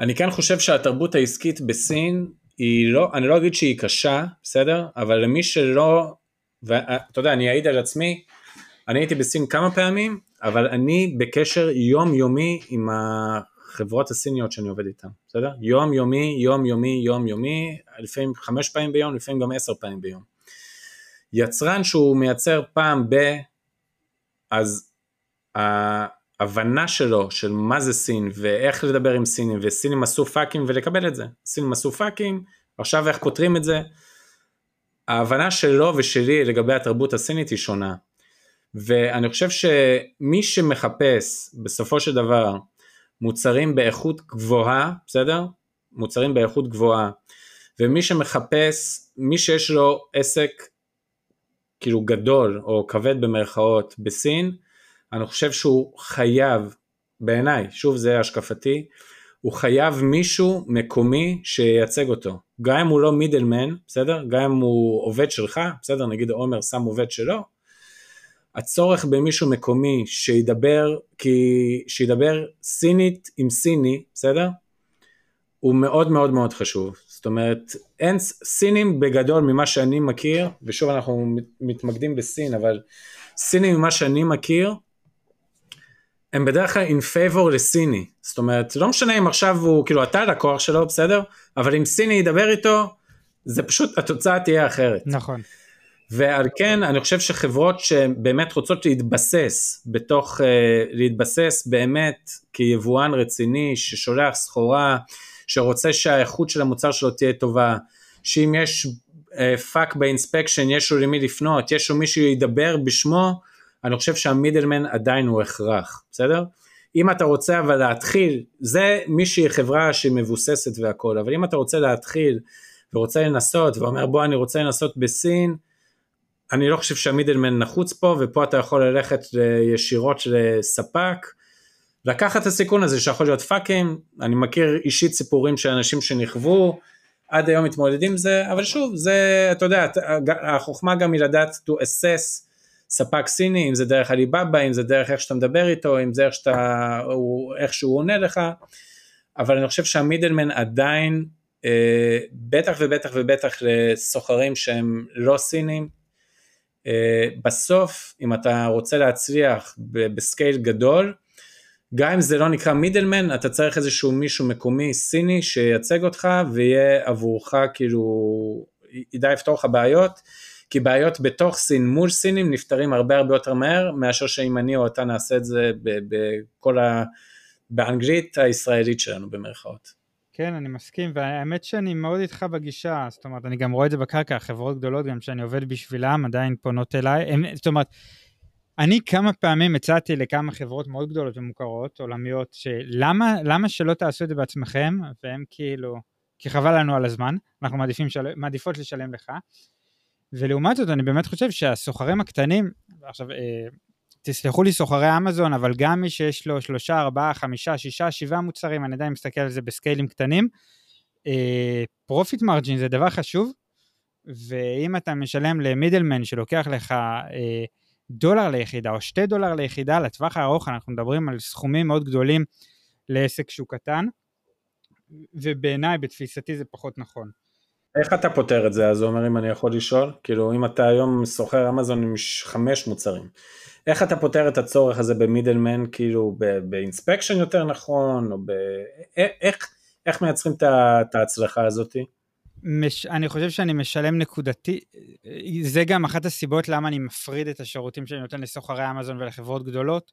אני כן חושב שהתרבות העסקית בסין, היא לא, אני לא אגיד שהיא קשה, בסדר? אבל למי שלא, ואתה יודע, אני אעיד על עצמי, אני הייתי בסין כמה פעמים, אבל אני בקשר יומיומי עם ה... חברות הסיניות שאני עובד איתן, בסדר? יום יומי, יום יומי, יום יומי, לפעמים חמש פעמים ביום, לפעמים גם עשר פעמים ביום. יצרן שהוא מייצר פעם ב, אז ההבנה שלו, של מה זה סין, ואיך לדבר עם סינים, וסינים עשו פאקים ולקבל את זה. סינים עשו פאקים, עכשיו איך כותרים את זה? ההבנה שלו ושלי לגבי התרבות הסינית היא שונה. ואני חושב שמי שמחפש בסופו של דבר, מוצרים באיכות גבוהה, בסדר? מוצרים באיכות גבוהה, ומי שמחפש, מי שיש לו עסק כאילו גדול או כבד במרכאות בסין, אני חושב שהוא חייב, בעיניי, שוב זה השקפתי, הוא חייב מישהו מקומי שייצג אותו, גם אם הוא לא מידלמן, בסדר? גם אם הוא עובד שלך, בסדר? נגיד עומר שם עובד שלו, הצורך במישהו מקומי שידבר, כי שידבר סינית עם סיני, בסדר? הוא מאוד מאוד מאוד חשוב. זאת אומרת, אין סינים בגדול ממה שאני מכיר, ושוב אנחנו מתמקדים בסין, אבל סינים ממה שאני מכיר, הם בדרך כלל in favor לסיני. זאת אומרת, לא משנה אם עכשיו הוא, כאילו אתה לקוח שלו, בסדר? אבל אם סיני ידבר איתו, זה פשוט, התוצאה תהיה אחרת. נכון. ועל כן אני חושב שחברות שבאמת רוצות להתבסס בתוך, להתבסס באמת כיבואן רציני ששולח סחורה, שרוצה שהאיכות של המוצר שלו תהיה טובה, שאם יש פאק באינספקשן, יש לו למי לפנות, יש לו מישהו ידבר בשמו, אני חושב שהמידלמן עדיין הוא הכרח, בסדר? אם אתה רוצה אבל להתחיל, זה מישהי חברה שמבוססת והכל, אבל אם אתה רוצה להתחיל ורוצה לנסות, ואומר בוא אני רוצה לנסות בסין, אני לא חושב שהמידלמן נחוץ פה, ופה אתה יכול ללכת ישירות לספק, לקחת את הסיכון הזה שיכול להיות פאקים, אני מכיר אישית סיפורים של אנשים שנכוו, עד היום מתמודדים עם זה, אבל שוב, זה, אתה יודע, החוכמה גם היא לדעת to assess ספק סיני, אם זה דרך אליבאבא, אם זה דרך איך שאתה מדבר איתו, אם זה איך שאתה, איך שהוא עונה לך, אבל אני חושב שהמידלמן עדיין, אה, בטח ובטח ובטח לסוחרים שהם לא סינים, Uh, בסוף אם אתה רוצה להצליח בסקייל גדול, גם אם זה לא נקרא מידלמן, אתה צריך איזשהו מישהו מקומי סיני שייצג אותך ויהיה עבורך, כאילו ידע לפתור לך בעיות, כי בעיות בתוך סין מול סינים נפתרים הרבה הרבה יותר מהר מאשר שאם אני או אתה נעשה את זה בכל ה... באנגלית הישראלית שלנו במרכאות. כן, אני מסכים, והאמת שאני מאוד איתך בגישה, זאת אומרת, אני גם רואה את זה בקרקע, חברות גדולות גם שאני עובד בשבילם, עדיין פונות אליי, זאת אומרת, אני כמה פעמים הצעתי לכמה חברות מאוד גדולות ומוכרות, עולמיות, שלמה, למה שלא תעשו את זה בעצמכם, והם כאילו, כי חבל לנו על הזמן, אנחנו מעדיפים, מעדיפות לשלם לך, ולעומת זאת, אני באמת חושב שהסוחרים הקטנים, עכשיו, תסלחו לי סוחרי אמזון, אבל גם מי שיש לו שלושה, ארבעה, חמישה, שישה, שבעה מוצרים, אני עדיין מסתכל על זה בסקיילים קטנים, פרופיט מרג'ין זה דבר חשוב, ואם אתה משלם למידלמן שלוקח לך דולר ליחידה, או שתי דולר ליחידה, לטווח הארוך אנחנו מדברים על סכומים מאוד גדולים לעסק שהוא קטן, ובעיניי, בתפיסתי זה פחות נכון. איך אתה פותר את זה? אז אומר, אם אני יכול לשאול, כאילו אם אתה היום סוחר אמזון עם חמש מוצרים, איך אתה פותר את הצורך הזה במידלמן, כאילו באינספקשן יותר נכון, או איך מייצרים את ההצלחה הזאת? אני חושב שאני משלם נקודתי, זה גם אחת הסיבות למה אני מפריד את השירותים שאני נותן לסוחרי אמזון ולחברות גדולות,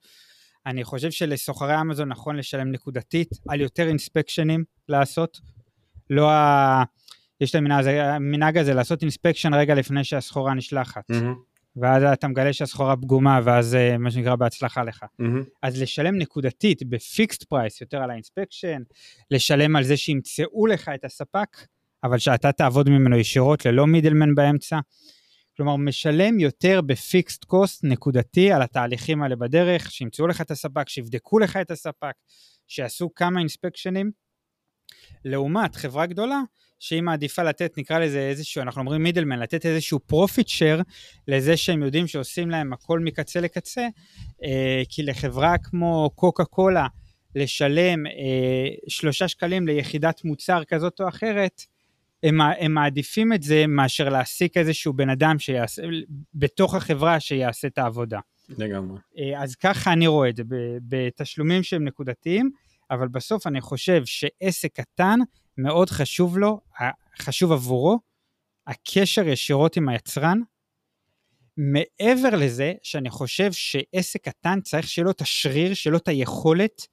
אני חושב שלסוחרי אמזון נכון לשלם נקודתית, על יותר אינספקשנים לעשות, לא ה... יש להם מנהג הזה לעשות אינספקשן רגע לפני שהסחורה נשלחת, ואז אתה מגלה שהסחורה פגומה, ואז מה שנקרא בהצלחה לך. אז לשלם נקודתית בפיקסט פרייס יותר על האינספקשן, לשלם על זה שימצאו לך את הספק, אבל שאתה תעבוד ממנו ישירות ללא מידלמן באמצע, כלומר משלם יותר בפיקסט קוסט נקודתי על התהליכים האלה בדרך, שימצאו לך את הספק, שיבדקו לך את הספק, שעשו כמה אינספקשנים, לעומת חברה גדולה, שהיא מעדיפה לתת, נקרא לזה איזשהו, אנחנו אומרים מידלמן, לתת איזשהו פרופיט שייר, לזה שהם יודעים שעושים להם הכל מקצה לקצה, אה, כי לחברה כמו קוקה קולה, לשלם אה, שלושה שקלים ליחידת מוצר כזאת או אחרת, הם, הם מעדיפים את זה, מאשר להעסיק איזשהו בן אדם, שיעשה, בתוך החברה שיעשה את העבודה. לגמרי. אה, אז ככה אני רואה את זה, בתשלומים שהם נקודתיים, אבל בסוף אני חושב שעסק קטן, מאוד חשוב לו, חשוב עבורו, הקשר ישירות עם היצרן, מעבר לזה שאני חושב שעסק קטן צריך שלא את השריר, שלא את היכולת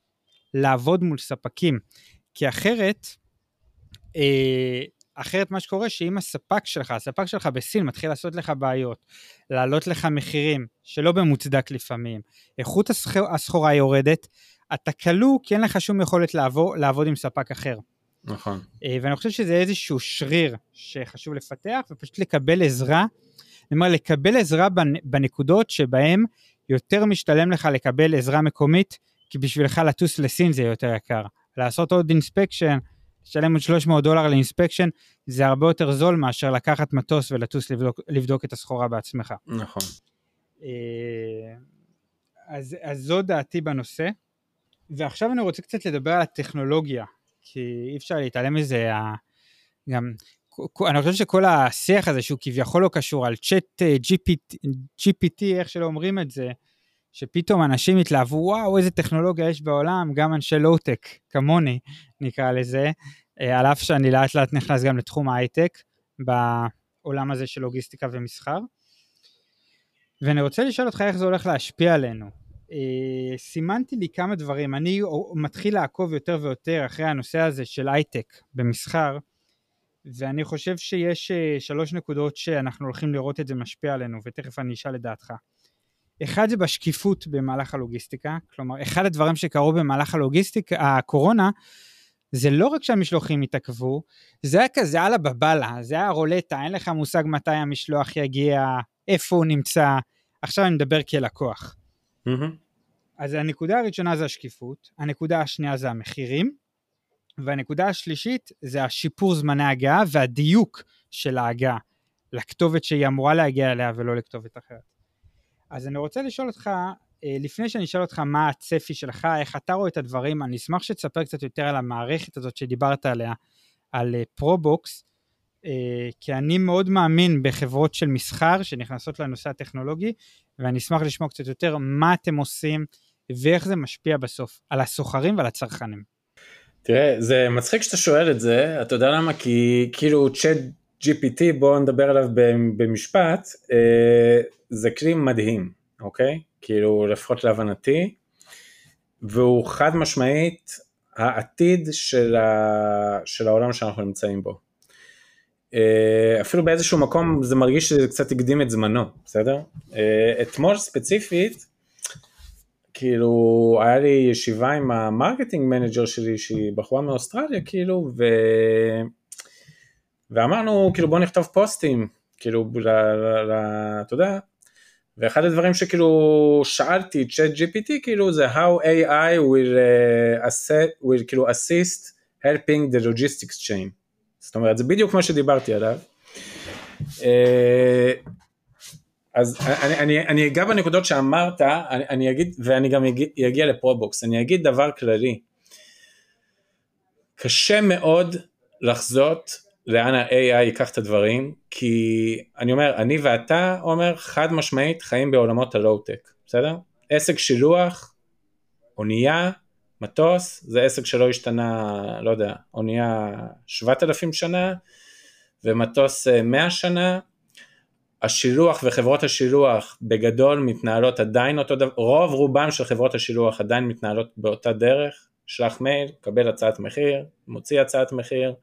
לעבוד מול ספקים, כי אחרת, אחרת מה שקורה שאם הספק שלך, הספק שלך בסין מתחיל לעשות לך בעיות, לעלות לך מחירים שלא במוצדק לפעמים, איכות הסחורה יורדת, אתה כלוא כי אין לך שום יכולת לעבוד, לעבוד עם ספק אחר. נכון. ואני חושב שזה איזשהו שריר שחשוב לפתח, ופשוט לקבל עזרה, זאת אומרת, לקבל עזרה בנקודות שבהם יותר משתלם לך לקבל עזרה מקומית, כי בשבילך לטוס לסין זה יותר יקר. לעשות עוד אינספקשן, לשלם עוד שלוש מאות דולר לאינספקשן, זה הרבה יותר זול מאשר לקחת מטוס ולטוס לבדוק, לבדוק את הסחורה בעצמך. נכון. אז, אז זו דעתי בנושא, ועכשיו אני רוצה קצת לדבר על הטכנולוגיה, כי אי אפשר להתעלם מזה, גם, אני חושב שכל השיח הזה, שהוא כביכול לא קשור, על צ'אט ג'י פי טי, איך שלא אומרים את זה, שפתאום אנשים התלהבו, וואו, איזה טכנולוגיה יש בעולם, גם אנשי לואו-טק, כמוני, נקרא לזה, על אף שאני לאט לאט נכנס גם לתחום ההייטק, בעולם הזה של לוגיסטיקה ומסחר, ואני רוצה לשאול אותך, איך זה הולך להשפיע עלינו? סימנתי לי כמה דברים, אני מתחיל לעקוב יותר ויותר אחרי הנושא הזה של הייטק במסחר, ואני חושב שיש שלוש נקודות שאנחנו הולכים לראות את זה משפיע עלינו, ותכף אני אשאל לדעתך. אחד זה בשקיפות במהלך הלוגיסטיקה, כלומר אחד הדברים שקרו במהלך הלוגיסטיקה, הקורונה, זה לא רק שהמשלוחים התעכבו, זה היה כזה על הבבלה, זה היה רולטה, אין לך מושג מתי המשלוח יגיע, איפה הוא נמצא, עכשיו אני מדבר כלקוח. אז הנקודה הראשונה זה השקיפות, הנקודה השנייה זה המחירים, והנקודה השלישית זה השיפור זמני ההגעה והדיוק של ההגעה, לכתובת שהיא אמורה להגיע אליה ולא לכתובת אחרת. אז אני רוצה לשאול אותך, לפני שאני אשאל אותך מה הצפי שלך, איך אתה רואה את הדברים, אני אשמח שתספר קצת יותר על המערכת הזאת שדיברת עליה, על פרובוקס, כי אני מאוד מאמין בחברות של מסחר שנכנסות לנושא הטכנולוגי, ואני אשמח לשמוע קצת יותר מה אתם עושים, ואיך זה משפיע בסוף, על הסוחרים ועל הצרכנים. תראה, זה מצחיק שאתה שואל את זה, אתה יודע למה? כי כאילו צ'אט ג'י פי טי, בואו נדבר עליו במשפט, זה כלי מדהים, אוקיי? כאילו לפחות להבנתי, והוא חד משמעית העתיד של, ה... של העולם שאנחנו נמצאים בו. אפילו באיזשהו מקום זה מרגיש שזה קצת הקדים את זמנו, בסדר? אתמול ספציפית, כאילו היה לי ישיבה עם המרקטינג מנג'ר שלי, שהיא בחורה מאוסטרליה, כאילו, ו... ואמרנו, כאילו בוא נכתוב פוסטים, כאילו, ל... ל... ל... תודה, ואחד הדברים שכאילו שאלתי, צ'אט ג'י פי טי, כאילו, זה how איי איי will, assist, will כאילו, assist helping the logistics chain. זאת אומרת, זה בדיוק מה שדיברתי עליו. אז אני, אני, אני אגע בנקודות שאמרת, אני, אני אגיד, ואני גם אגיע, אגיע לפרובוקס, אני אגיד דבר כללי. קשה מאוד לחזות לאן ה-איי איי ייקח את הדברים, כי אני אומר, אני ואתה, אומר, חד משמעית, חיים בעולמות הלואו-טק, בסדר? עסק שילוח, אונייה, מטוס, זה עסק שלא השתנה, לא יודע, אונייה שבעת אלפים שנה, ומטוס מאה שנה, השילוח וחברות השילוח בגדול מתנהלות עדיין אותו דבר, רוב רובם של חברות השילוח עדיין מתנהלות באותה דרך, שלח מייל, קבל הצעת מחיר, מוציא הצעת מחיר,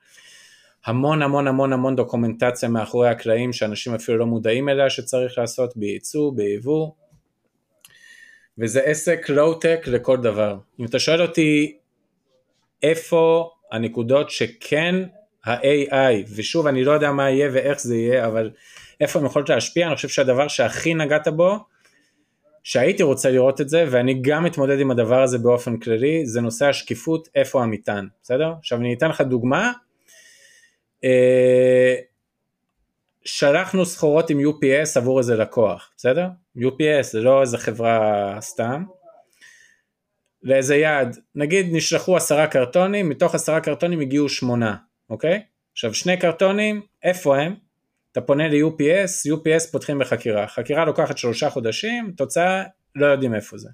המון המון המון המון דוקומנטציה מאחורי הקלעים שאנשים אפילו לא מודעים אליה שצריך לעשות בייצוא, בייבוא, וזה עסק לואו-טק לכל דבר. אם אתה שואל אותי איפה הנקודות שכן ה-איי איי, ושוב אני לא יודע מה יהיה ואיך זה יהיה, אבל איפה הם יכולות להשפיע, אני חושב שהדבר שהכי נגעת בו, שהייתי רוצה לראות את זה, ואני גם מתמודד עם הדבר הזה באופן כללי, זה נושא השקיפות, איפה המטען, בסדר? עכשיו אני אתן לך דוגמה, שלחנו סחורות עם יו פי אס עבור איזה לקוח, בסדר? יו פי אס זה לא איזה חברה סתם, לאיזה יעד, נגיד נשלחו עשרה קרטונים, מתוך עשרה קרטונים הגיעו שמונה, אוקיי? עכשיו שני קרטונים, איפה הם? אתה פונה ל-יו פי אס, יו פי אס פותחים בחקירה, חקירה לוקחת שלושה חודשים, תוצאה לא יודעים איפה זה.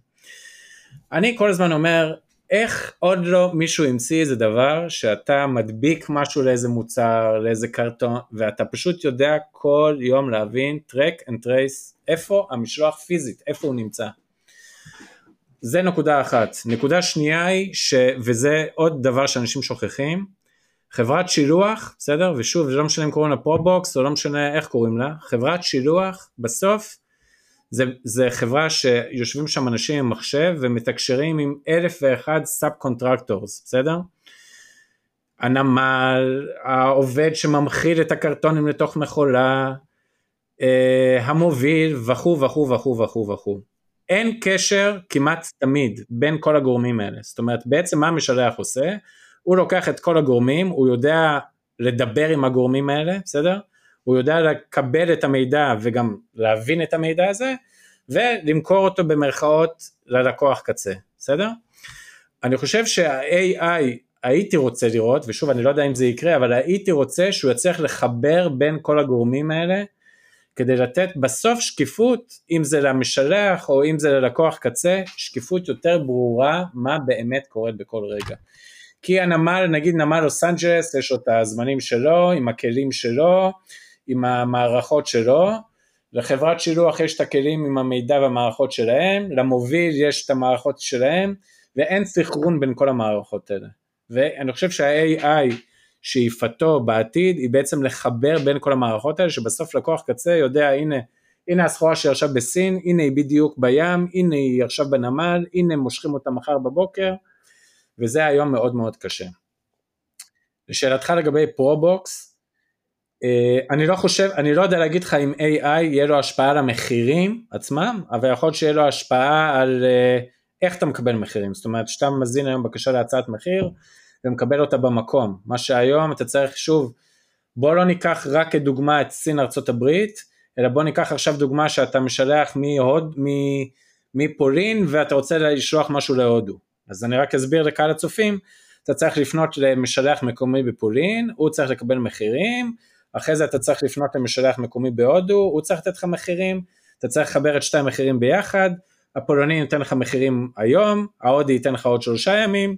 אני כל הזמן אומר, איך עוד לא מישהו ימציא איזה דבר, שאתה מדביק משהו לאיזה מוצר, לאיזה קרטון, ואתה פשוט יודע כל יום להבין, track and trace, איפה המשלוח פיזית, איפה הוא נמצא. זה נקודה אחת. נקודה שנייה היא, ש... וזה עוד דבר שאנשים שוכחים, חברת שילוח, בסדר? ושוב, לא משנה אם קוראים לה פרובוקס, או לא משנה איך קוראים לה, חברת שילוח, בסוף, זה, זה חברה שיושבים שם אנשים עם מחשב, ומתקשרים עם אלף ואחד סאב קונטרקטורס, בסדר? הנמל, העובד שממחיל את הקרטונים לתוך מחולה, המוביל, וכו וכו וכו וכו וכו. אין קשר כמעט תמיד, בין כל הגורמים האלה, זאת אומרת, בעצם מה המשלח עושה? הוא לוקח את כל הגורמים, הוא יודע לדבר עם הגורמים האלה, בסדר? הוא יודע לקבל את המידע וגם להבין את המידע הזה, ולמכור אותו במרכאות ללקוח קצה, בסדר? אני חושב שה-איי איי הייתי רוצה לראות, ושוב אני לא יודע אם זה יקרה, אבל הייתי רוצה שהוא יצליח לחבר בין כל הגורמים האלה, כדי לתת בסוף שקיפות, אם זה למשלח או אם זה ללקוח קצה, שקיפות יותר ברורה מה באמת קורה בכל רגע. כי הנמל, נגיד נמל לוס אנג'לס, יש לו את הזמנים שלו, עם הכלים שלו, עם המערכות שלו, לחברת שילוח יש את הכלים עם המידע והמערכות שלהם, למוביל יש את המערכות שלהם, ואין סחרון בין כל המערכות האלה. ואני חושב שה-איי איי שאיפתו בעתיד, היא בעצם לחבר בין כל המערכות האלה, שבסוף לקוח קצה יודע, הנה, הנה הסחורה שהיא עכשיו בסין, הנה היא בדיוק בים, הנה היא עכשיו בנמל, הנה מושכים אותה מחר בבוקר, וזה היום מאוד מאוד קשה. לשאלתך לגבי פרובוקס, אני לא חושב, אני לא יודע להגיד לך אם איי איי יהיה לו השפעה על המחירים עצמם, אבל יכול להיות שיהיה לו השפעה על איך אתה מקבל מחירים, זאת אומרת, שאתה מזין היום בקשה להצעת מחיר, ומקבל אותה במקום, מה שהיום אתה צריך שוב, בוא לא ניקח רק כדוגמה את סין ארצות הברית, אלא בוא ניקח עכשיו דוגמה שאתה משלח מהוד, מפולין, ואתה רוצה לשלוח משהו להודו, אז אני רק אסביר לקהל הצופים, אתה צריך לפנות למשלח מקומי בפולין, הוא צריך לקבל מחירים, אחרי זה אתה צריך לפנות למשלח מקומי בהודו, הוא צריך לתת לך מחירים, אתה צריך לחבר את שתי המחירים ביחד, הפולני ייתן לך מחירים היום, ההודי ייתן לך עוד שלושה ימים,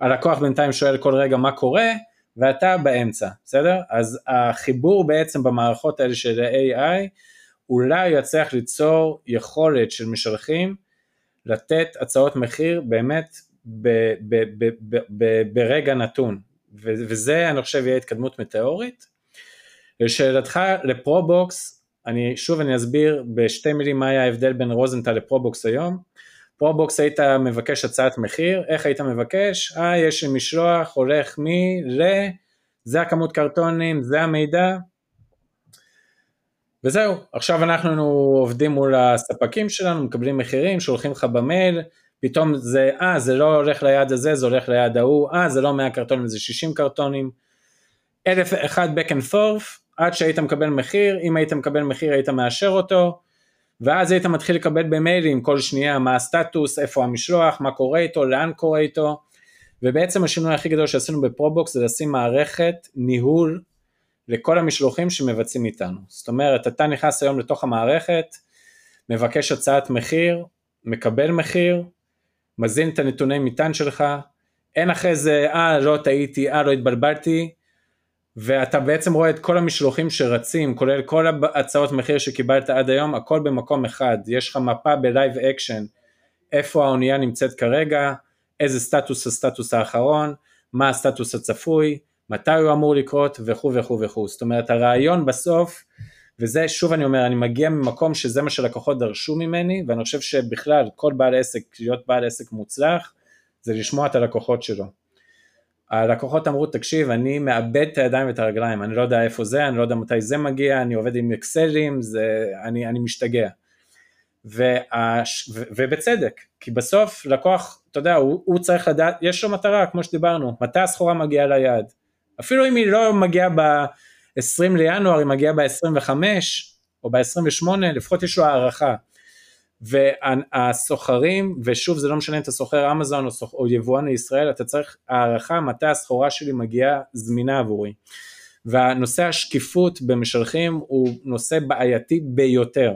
הלקוח בינתיים שואל כל רגע מה קורה, ואתה באמצע, בסדר? אז החיבור בעצם במערכות האלה של איי איי, אולי יצליח ליצור יכולת של משלחים, לתת הצעות מחיר באמת, ב, ב, ב, ב, ב, ברגע נתון, ו, וזה אני חושב יהיה התקדמות מטאורית, לשאלתך לפרובוקס, אני שוב אני אסביר בשתי מילים מה היה ההבדל בין רוזנטל לפרובוקס היום, פרובוקס היית מבקש הצעת מחיר, איך היית מבקש? אה יש לי משלוח, הולך מי, ל, זה הכמות קרטונים, זה המידע, וזהו, עכשיו אנחנו עובדים מול הספקים שלנו, מקבלים מחירים, שולחים לך במייל, פתאום זה, אה, זה לא הולך ליד הזה, זה הולך ליד ההוא, אה, זה לא מאה קרטונים, זה שישים קרטונים, אלף אחד back and forth, עד שהיית מקבל מחיר, אם היית מקבל מחיר, היית מאשר אותו, ואז היית מתחיל לקבל במיילים, כל שנייה, מה הסטטוס, איפה המשלוח, מה קורה איתו, לאן קורה איתו, ובעצם השינוי הכי גדול שעשינו בפרובוקס, זה לשים מערכת ניהול, לכל המשלוחים שמבצעים איתנו, זאת אומרת, אתה נכנס היום לתוך המערכת, מבקש הצעת מחיר, מקבל מחיר, מזין את הנתוני מטען שלך, אין אחרי זה, אה, לא טעיתי, אה, לא התבלבלתי, ואתה בעצם רואה את כל המשלוחים שרצים, כולל כל הצעות מחיר שקיבלת עד היום, הכל במקום אחד, יש לך מפה בלייב אקשן, איפה האונייה נמצאת כרגע, איזה סטטוס הסטטוס האחרון, מה הסטטוס הצפוי, מתי הוא אמור לקרות וכו' וכו' וכו'. זאת אומרת, הרעיון בסוף, וזה שוב אני אומר, אני מגיע ממקום שזה מה שלקוחות דרשו ממני, ואני חושב שבכלל כל בעל עסק, להיות בעל עסק מוצלח, זה לשמוע את הלקוחות שלו. הלקוחות אמרו, תקשיב, אני מאבד את הידיים ואת הרגליים, אני לא יודע איפה זה, אני לא יודע מתי זה מגיע, אני עובד עם אקסלים, זה, אני, אני משתגע. וה, ו, ובצדק, כי בסוף לקוח, אתה יודע, הוא, הוא צריך לדעת, יש לו מטרה, כמו שדיברנו, מתי הסחורה מגיעה ליעד. אפילו אם היא לא מגיעה ב-עשרים לינואר, היא מגיעה ב-עשרים וחמישה או ב-עשרים ושמונה, לפחות יש לו הערכה. והסוחרים, ושוב זה לא משנה את הסוחר אמזון או, סוח, או יבואן לישראל, אתה צריך הערכה מתי הסחורה שלי מגיעה זמינה עבורי. והנושא השקיפות במשלחים הוא נושא בעייתי ביותר.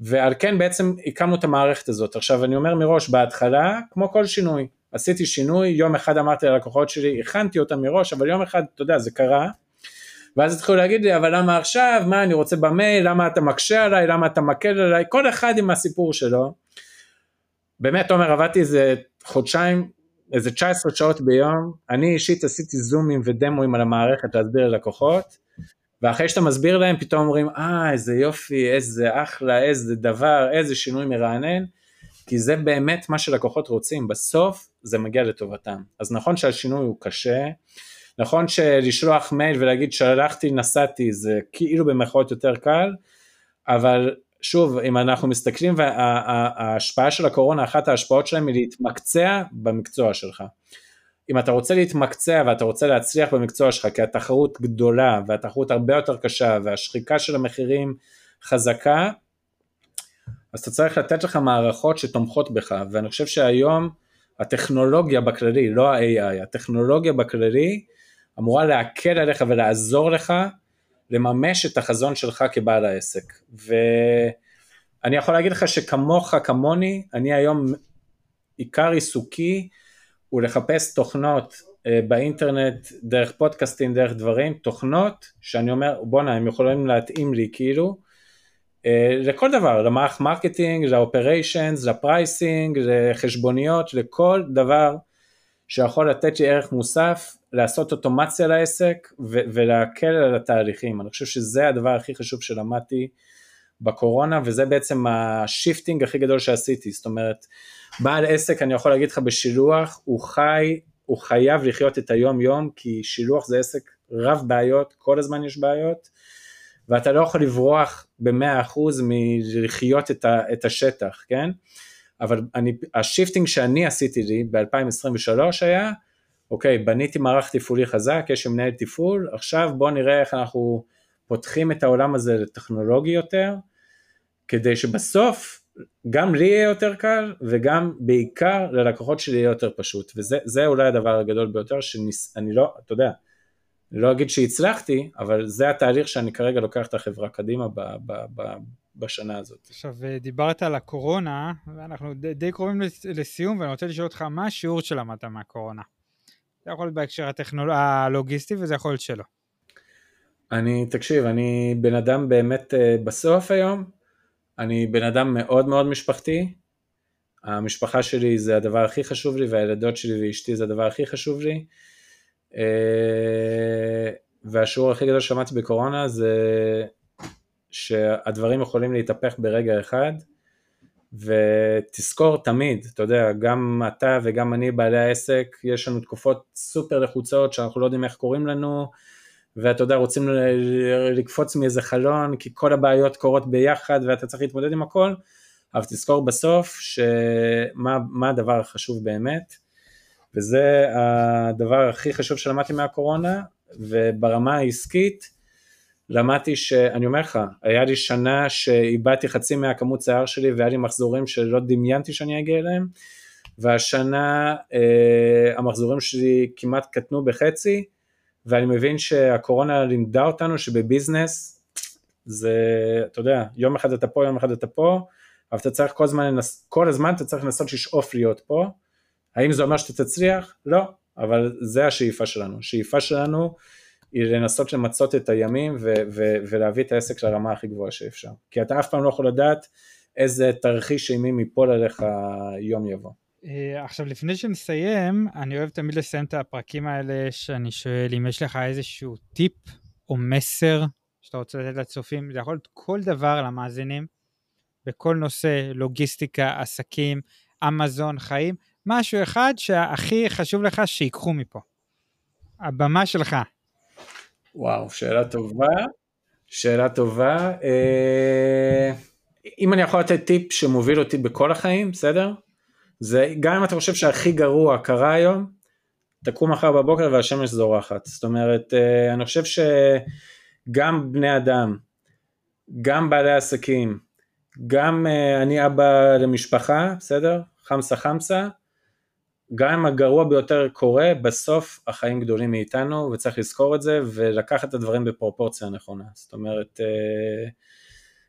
ועל כן בעצם הקמנו את המערכת הזאת. עכשיו אני אומר מראש, בהתחלה, כמו כל שינוי, עשיתי שינוי, יום אחד אמרתי ללקוחות שלי, הכנתי אותם מראש, אבל יום אחד, אתה יודע, זה קרה, ואז התחילו להגיד לי, אבל למה עכשיו, מה אני רוצה במייל, למה אתה מקשה עליי, למה אתה מקל עליי, כל אחד עם הסיפור שלו. באמת, אומר, עבדתי איזה חודשיים, איזה תשע עשרה שעות ביום, אני אישית עשיתי זומים ודמוים על המערכת להסביר ללקוחות, ואחרי שאתה מסביר להם, פתאום אומרים, אה, איזה יופי, איזה אחלה, איזה דבר, איזה שינוי מרענן, כי זה באמת מה שלקוחות רוצים, בסוף זה מגיע לטובתם. אז נכון שהשינוי הוא קשה, נכון שלשלוח מייל ולהגיד שלחתי, נסעתי, זה כאילו במרכאות יותר קל, אבל שוב, אם אנחנו מסתכלים, וההשפעה של הקורונה, אחת ההשפעות שלהם היא להתמקצע במקצוע שלך. אם אתה רוצה להתמקצע ואתה רוצה להצליח במקצוע שלך, כי התחרות גדולה והתחרות הרבה יותר קשה והשחיקה של המחירים חזקה, אז אתה צריך לתת לך מערכות שתומכות בך, ואני חושב שהיום הטכנולוגיה בכללי, לא ה-איי איי, הטכנולוגיה בכללי אמורה להקל עליך ולעזור לך לממש את החזון שלך כבעל העסק. ואני יכול להגיד לך שכמוך, כמוני, אני היום עיקר עיסוקי, ולחפש תוכנות באינטרנט, דרך פודקאסטים, דרך דברים, תוכנות שאני אומר, בונה, הם יכולים להתאים לי כאילו, לכל דבר, למערך מרקטינג, לאופריישנס, לפרייסינג, לחשבוניות, לכל דבר שיכול לתת לי ערך מוסף, לעשות אוטומציה לעסק ולהקל על התהליכים. אני חושב שזה הדבר הכי חשוב שלמדתי בקורונה, וזה בעצם השיפטינג הכי גדול שעשיתי. זאת אומרת, בעל עסק, אני יכול להגיד לך בשילוח, הוא חי, הוא חייב לחיות את היום יום, כי שילוח זה עסק רב בעיות, כל הזמן יש בעיות, ואתה לא יכול לברוח ב-מאה אחוז מלחיות את, ה, את השטח, כן? אבל אני, השיפטינג שאני עשיתי לי ב-אלפיים עשרים ושלוש היה, אוקיי, בניתי מערך תפעולי חזק, יש מנהל תפעול, עכשיו בוא נראה איך אנחנו פותחים את העולם הזה לטכנולוגי יותר, כדי שבסוף, גם לי יהיה יותר קל, וגם בעיקר ללקוחות שלי יהיה יותר פשוט, וזה אולי הדבר הגדול ביותר, שאני לא, אתה יודע, לא אגיד שהצלחתי, אבל זה התהליך שאני כרגע לוקח את החברה קדימה בשנה הזאת. עכשיו, דיברת על הקורונה, ואנחנו די קרובים לסיום, ואני רוצה לשאול אותך, מה השיעור שלמדת מהקורונה? זה יכול להיות בהקשר הלוגיסטי, וזה יכול להיות שלא. אני, תקשיב, אני בן אדם באמת בסוף היום, אני בן אדם מאוד מאוד משפחתי, המשפחה שלי זה הדבר הכי חשוב לי, והילדות שלי ואשתי זה הדבר הכי חשוב לי, והשיעור הכי גדול שמעתי בקורונה זה שהדברים יכולים להתהפך ברגע אחד, ותזכור תמיד, אתה יודע, גם אתה וגם אני בעלי העסק, יש לנו תקופות סופר לחוצות שאנחנו לא יודעים איך קוראים לנו, ואתה יודע, רוצים לקפוץ מאיזה חלון, כי כל הבעיות קורות ביחד, ואתה צריך להתמודד עם הכל, אבל תזכור בסוף, שמה, מה הדבר החשוב באמת, וזה הדבר הכי חשוב שלמדתי מהקורונה, וברמה העסקית, למדתי שאני אומר לך, היה לי שנה שאיבדתי חצי מהכמות שיער שלי, והיה לי מחזורים שלא דמיינתי שאני אגיע אליהם, והשנה אה, המחזורים שלי כמעט קטנו בחצי, ואני מבין שהקורונה לימדה אותנו שבביזנס זה, אתה יודע, יום אחד אתה פה, יום אחד אתה פה, אבל אתה צריך כל הזמן, כל הזמן אתה צריך לנסות לשאוף להיות פה. האם זה אומר שאתה תצליח? לא, אבל זה השאיפה שלנו. השאיפה שלנו היא לנסות למצות את הימים ו- ו- ולהביא את העסק לרמה הכי גבוהה שאפשר. כי אתה אף פעם לא יכול לדעת איזה תרחיש אימים ייפול עליך יום יבוא. עכשיו, לפני שנסיים, אני אוהב תמיד לסיים את הפרקים האלה שאני שואל אם יש לך איזשהו טיפ או מסר שאתה רוצה לתת לצופים, זה יכול להיות כל דבר למאזינים, בכל נושא, לוגיסטיקה, עסקים, אמזון, חיים, משהו אחד שהכי חשוב לך שיקחו מפה. הבמה שלך. וואו, שאלה טובה, שאלה טובה. אם אני יכול לתת טיפ שמוביל אותי בכל החיים, בסדר? זה, גם אם אתה חושב שהכי גרוע קרה היום, תקום מחר בבוקר והשמש זורחת. זאת אומרת, אני חושב שגם בני אדם, גם בעלי עסקים, גם אני אבא למשפחה, בסדר? חמסה חמסה, גם אם הגרוע ביותר קורה, בסוף החיים גדולים מאיתנו, וצריך לזכור את זה, ולקחת את הדברים בפרופורציה הנכונה. זאת אומרת,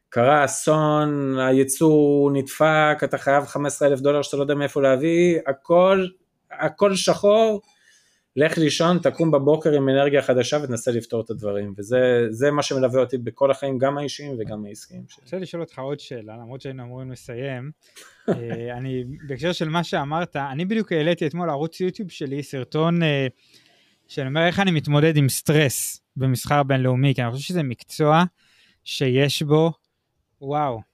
קרה אסון, הייצוא נדפק, אתה חייב חמישה עשר אלף דולר שאתה לא יודע מאיפה להביא, הכל, הכל שחור, לך לישון, תקום בבוקר עם אנרגיה חדשה ותנסה לפתור את הדברים, וזה זה מה שמלווה אותי בכל החיים, גם האישיים וגם העסקיים. אני רוצה לשאול אותך עוד שאלה, למרות שהיינו אמורים לסיים, אני, בהקשר של מה שאמרת, אני בדיוק העליתי אתמול ערוץ יוטיוב שלי, סרטון שאני אומר איך אני מתמודד עם סטרס במסחר בינלאומי, כי אני חושב שזה מקצוע שיש בו, וואו,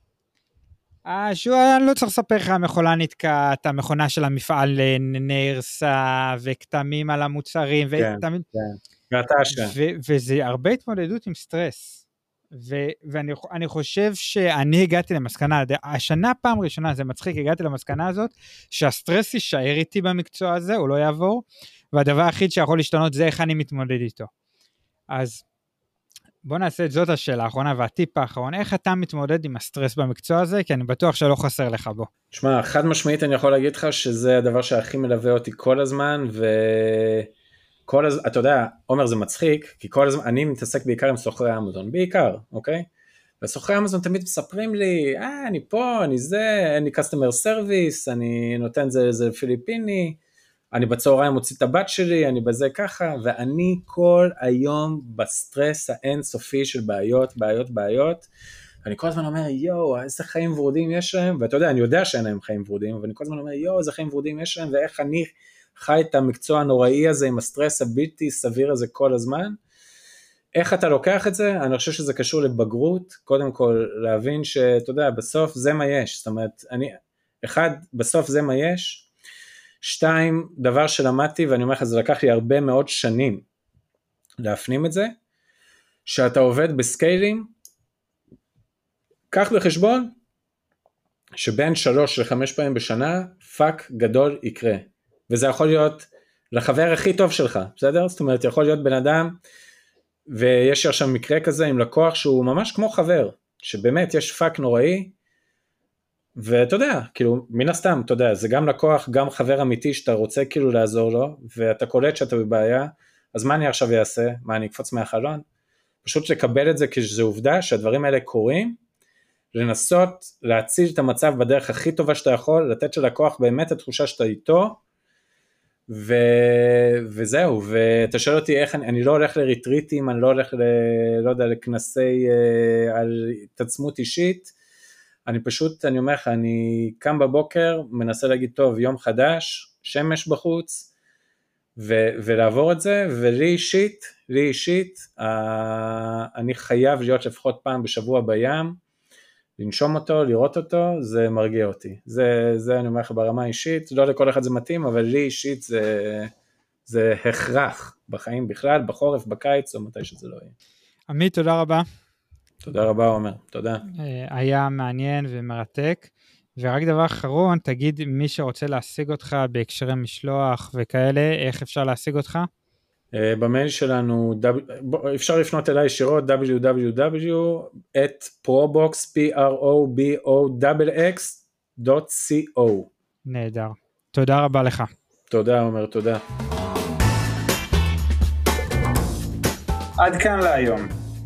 שהוא לא צריך לספר לך, המכולה נתקעת, המכונה של המפעל נהרסה, וכתמים על המוצרים, כן, וכתמים, כן, ו- וזה הרבה התמודדות עם סטרס, ו- ואני אני חושב שאני הגעתי למסקנה, השנה פעם ראשונה, זה מצחיק, הגעתי למסקנה הזאת, שהסטרס יישאר איתי במקצוע הזה, הוא לא יעבור, והדבר היחיד שיכול להשתנות, זה איך אני מתמודד איתו. אז, בוא נעשה את זאת השאלה האחרונה, והטיפ האחרון, איך אתה מתמודד עם הסטרס במקצוע הזה, כי אני בטוח שלא חסר לך בו. תשמע, חד משמעית אני יכול להגיד לך, שזה הדבר שהכי מלווה אותי כל הזמן, וכל הזמן, אתה יודע, עומר זה מצחיק, כי כל הזמן, אני מתעסק בעיקר עם סוחרי אמזון, בעיקר, אוקיי? וסוחרי אמזון תמיד מספרים לי, אה, אני פה, אני זה, אני customer service, אני נותן זה, זה פיליפיני, אני בצהריים מוציא את הבת שלי, אני בזה ככה, ואני כל היום בסטרס האינסופי של בעיות, בעיות, בעיות, אני כל הזמן אומר, יואו, איזה חיים ורודים יש להם, ואתה יודע, אני יודע שאין להם חיים ורודים, אבל אני כל הזמן אומר, יואו, איזה חיים ורודים יש להם, ואיך אני חי את המקצוע הנוראי הזה, עם הסטרס הבלתי סביר הזה כל הזמן, איך אתה לוקח את זה? אני חושב שזה קשור לבגרות, קודם כל, להבין שאתה יודע, בסוף זה מה יש, זאת אומרת, אני, אחד, בסוף זה מה יש, שתיים, דבר שלמדתי, ואני אומר לך, זה לקח לי הרבה מאוד שנים להפנים את זה, שאתה עובד בסקיילים, כך בחשבון, שבין שלוש לחמש פעמים בשנה, פאק גדול יקרה, וזה יכול להיות לחבר הכי טוב שלך, בסדר? זאת אומרת, יכול להיות בן אדם, ויש עכשיו מקרה כזה עם לקוח, שהוא ממש כמו חבר, שבאמת יש פאק נוראי, ואתה יודע, כאילו, מן הסתם, אתה יודע, זה גם לקוח, גם חבר אמיתי שאתה רוצה כאילו לעזור לו, ואתה קולט שאתה בבעיה, אז מה אני עכשיו אעשה? מה, אני אקפוץ מהחלון? פשוט לקבל את זה כשזו עובדה שהדברים האלה קורים, לנסות להציל את המצב בדרך הכי טובה שאתה יכול, לתת ללקוח באמת התחושה שאתה איתו, ו... וזהו, ואתה שואל אותי איך, אני, אני לא הולך לריטריטים, אני לא הולך ל... לא יודע, לכנסי על התעצמות אישית, אני פשוט, אני אומר לך, אני קם בבוקר, מנסה להגיד, טוב, יום חדש, שמש בחוץ, ו- ולעבור את זה, ולי אישית, לי אישית, ה- אני חייב להיות לפחות פעם בשבוע בים, לנשום אותו, לראות אותו, זה מרגיע אותי. זה, זה אני אומר לך ברמה אישית, לא לכל אחד זה מתאים, אבל לי אישית זה, זה הכרח בחיים בכלל, בחורף, בקיץ, או מתי שזה לא יהיה. עמית, תודה רבה. תודה רבה עומר, תודה. היה מעניין ומרתק, ורק דבר אחרון, תגיד מי שרוצה להשיג אותך בהקשרי משלוח וכאלה, איך אפשר להשיג אותך? במייל שלנו, אפשר לפנות אליי ישירות, דאבליו דאבליו דאבליו דוט פרובוקס דוט קו. נהדר, תודה רבה לך. תודה עומר, תודה. עד כאן להיום.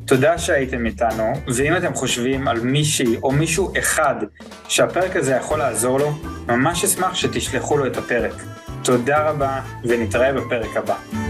תודה שהייתם איתנו, ואם אתם חושבים על מישהי או מישהו אחד שהפרק הזה יכול לעזור לו, ממש אשמח שתשלחו לו את הפרק. תודה רבה ונתראה בפרק הבא.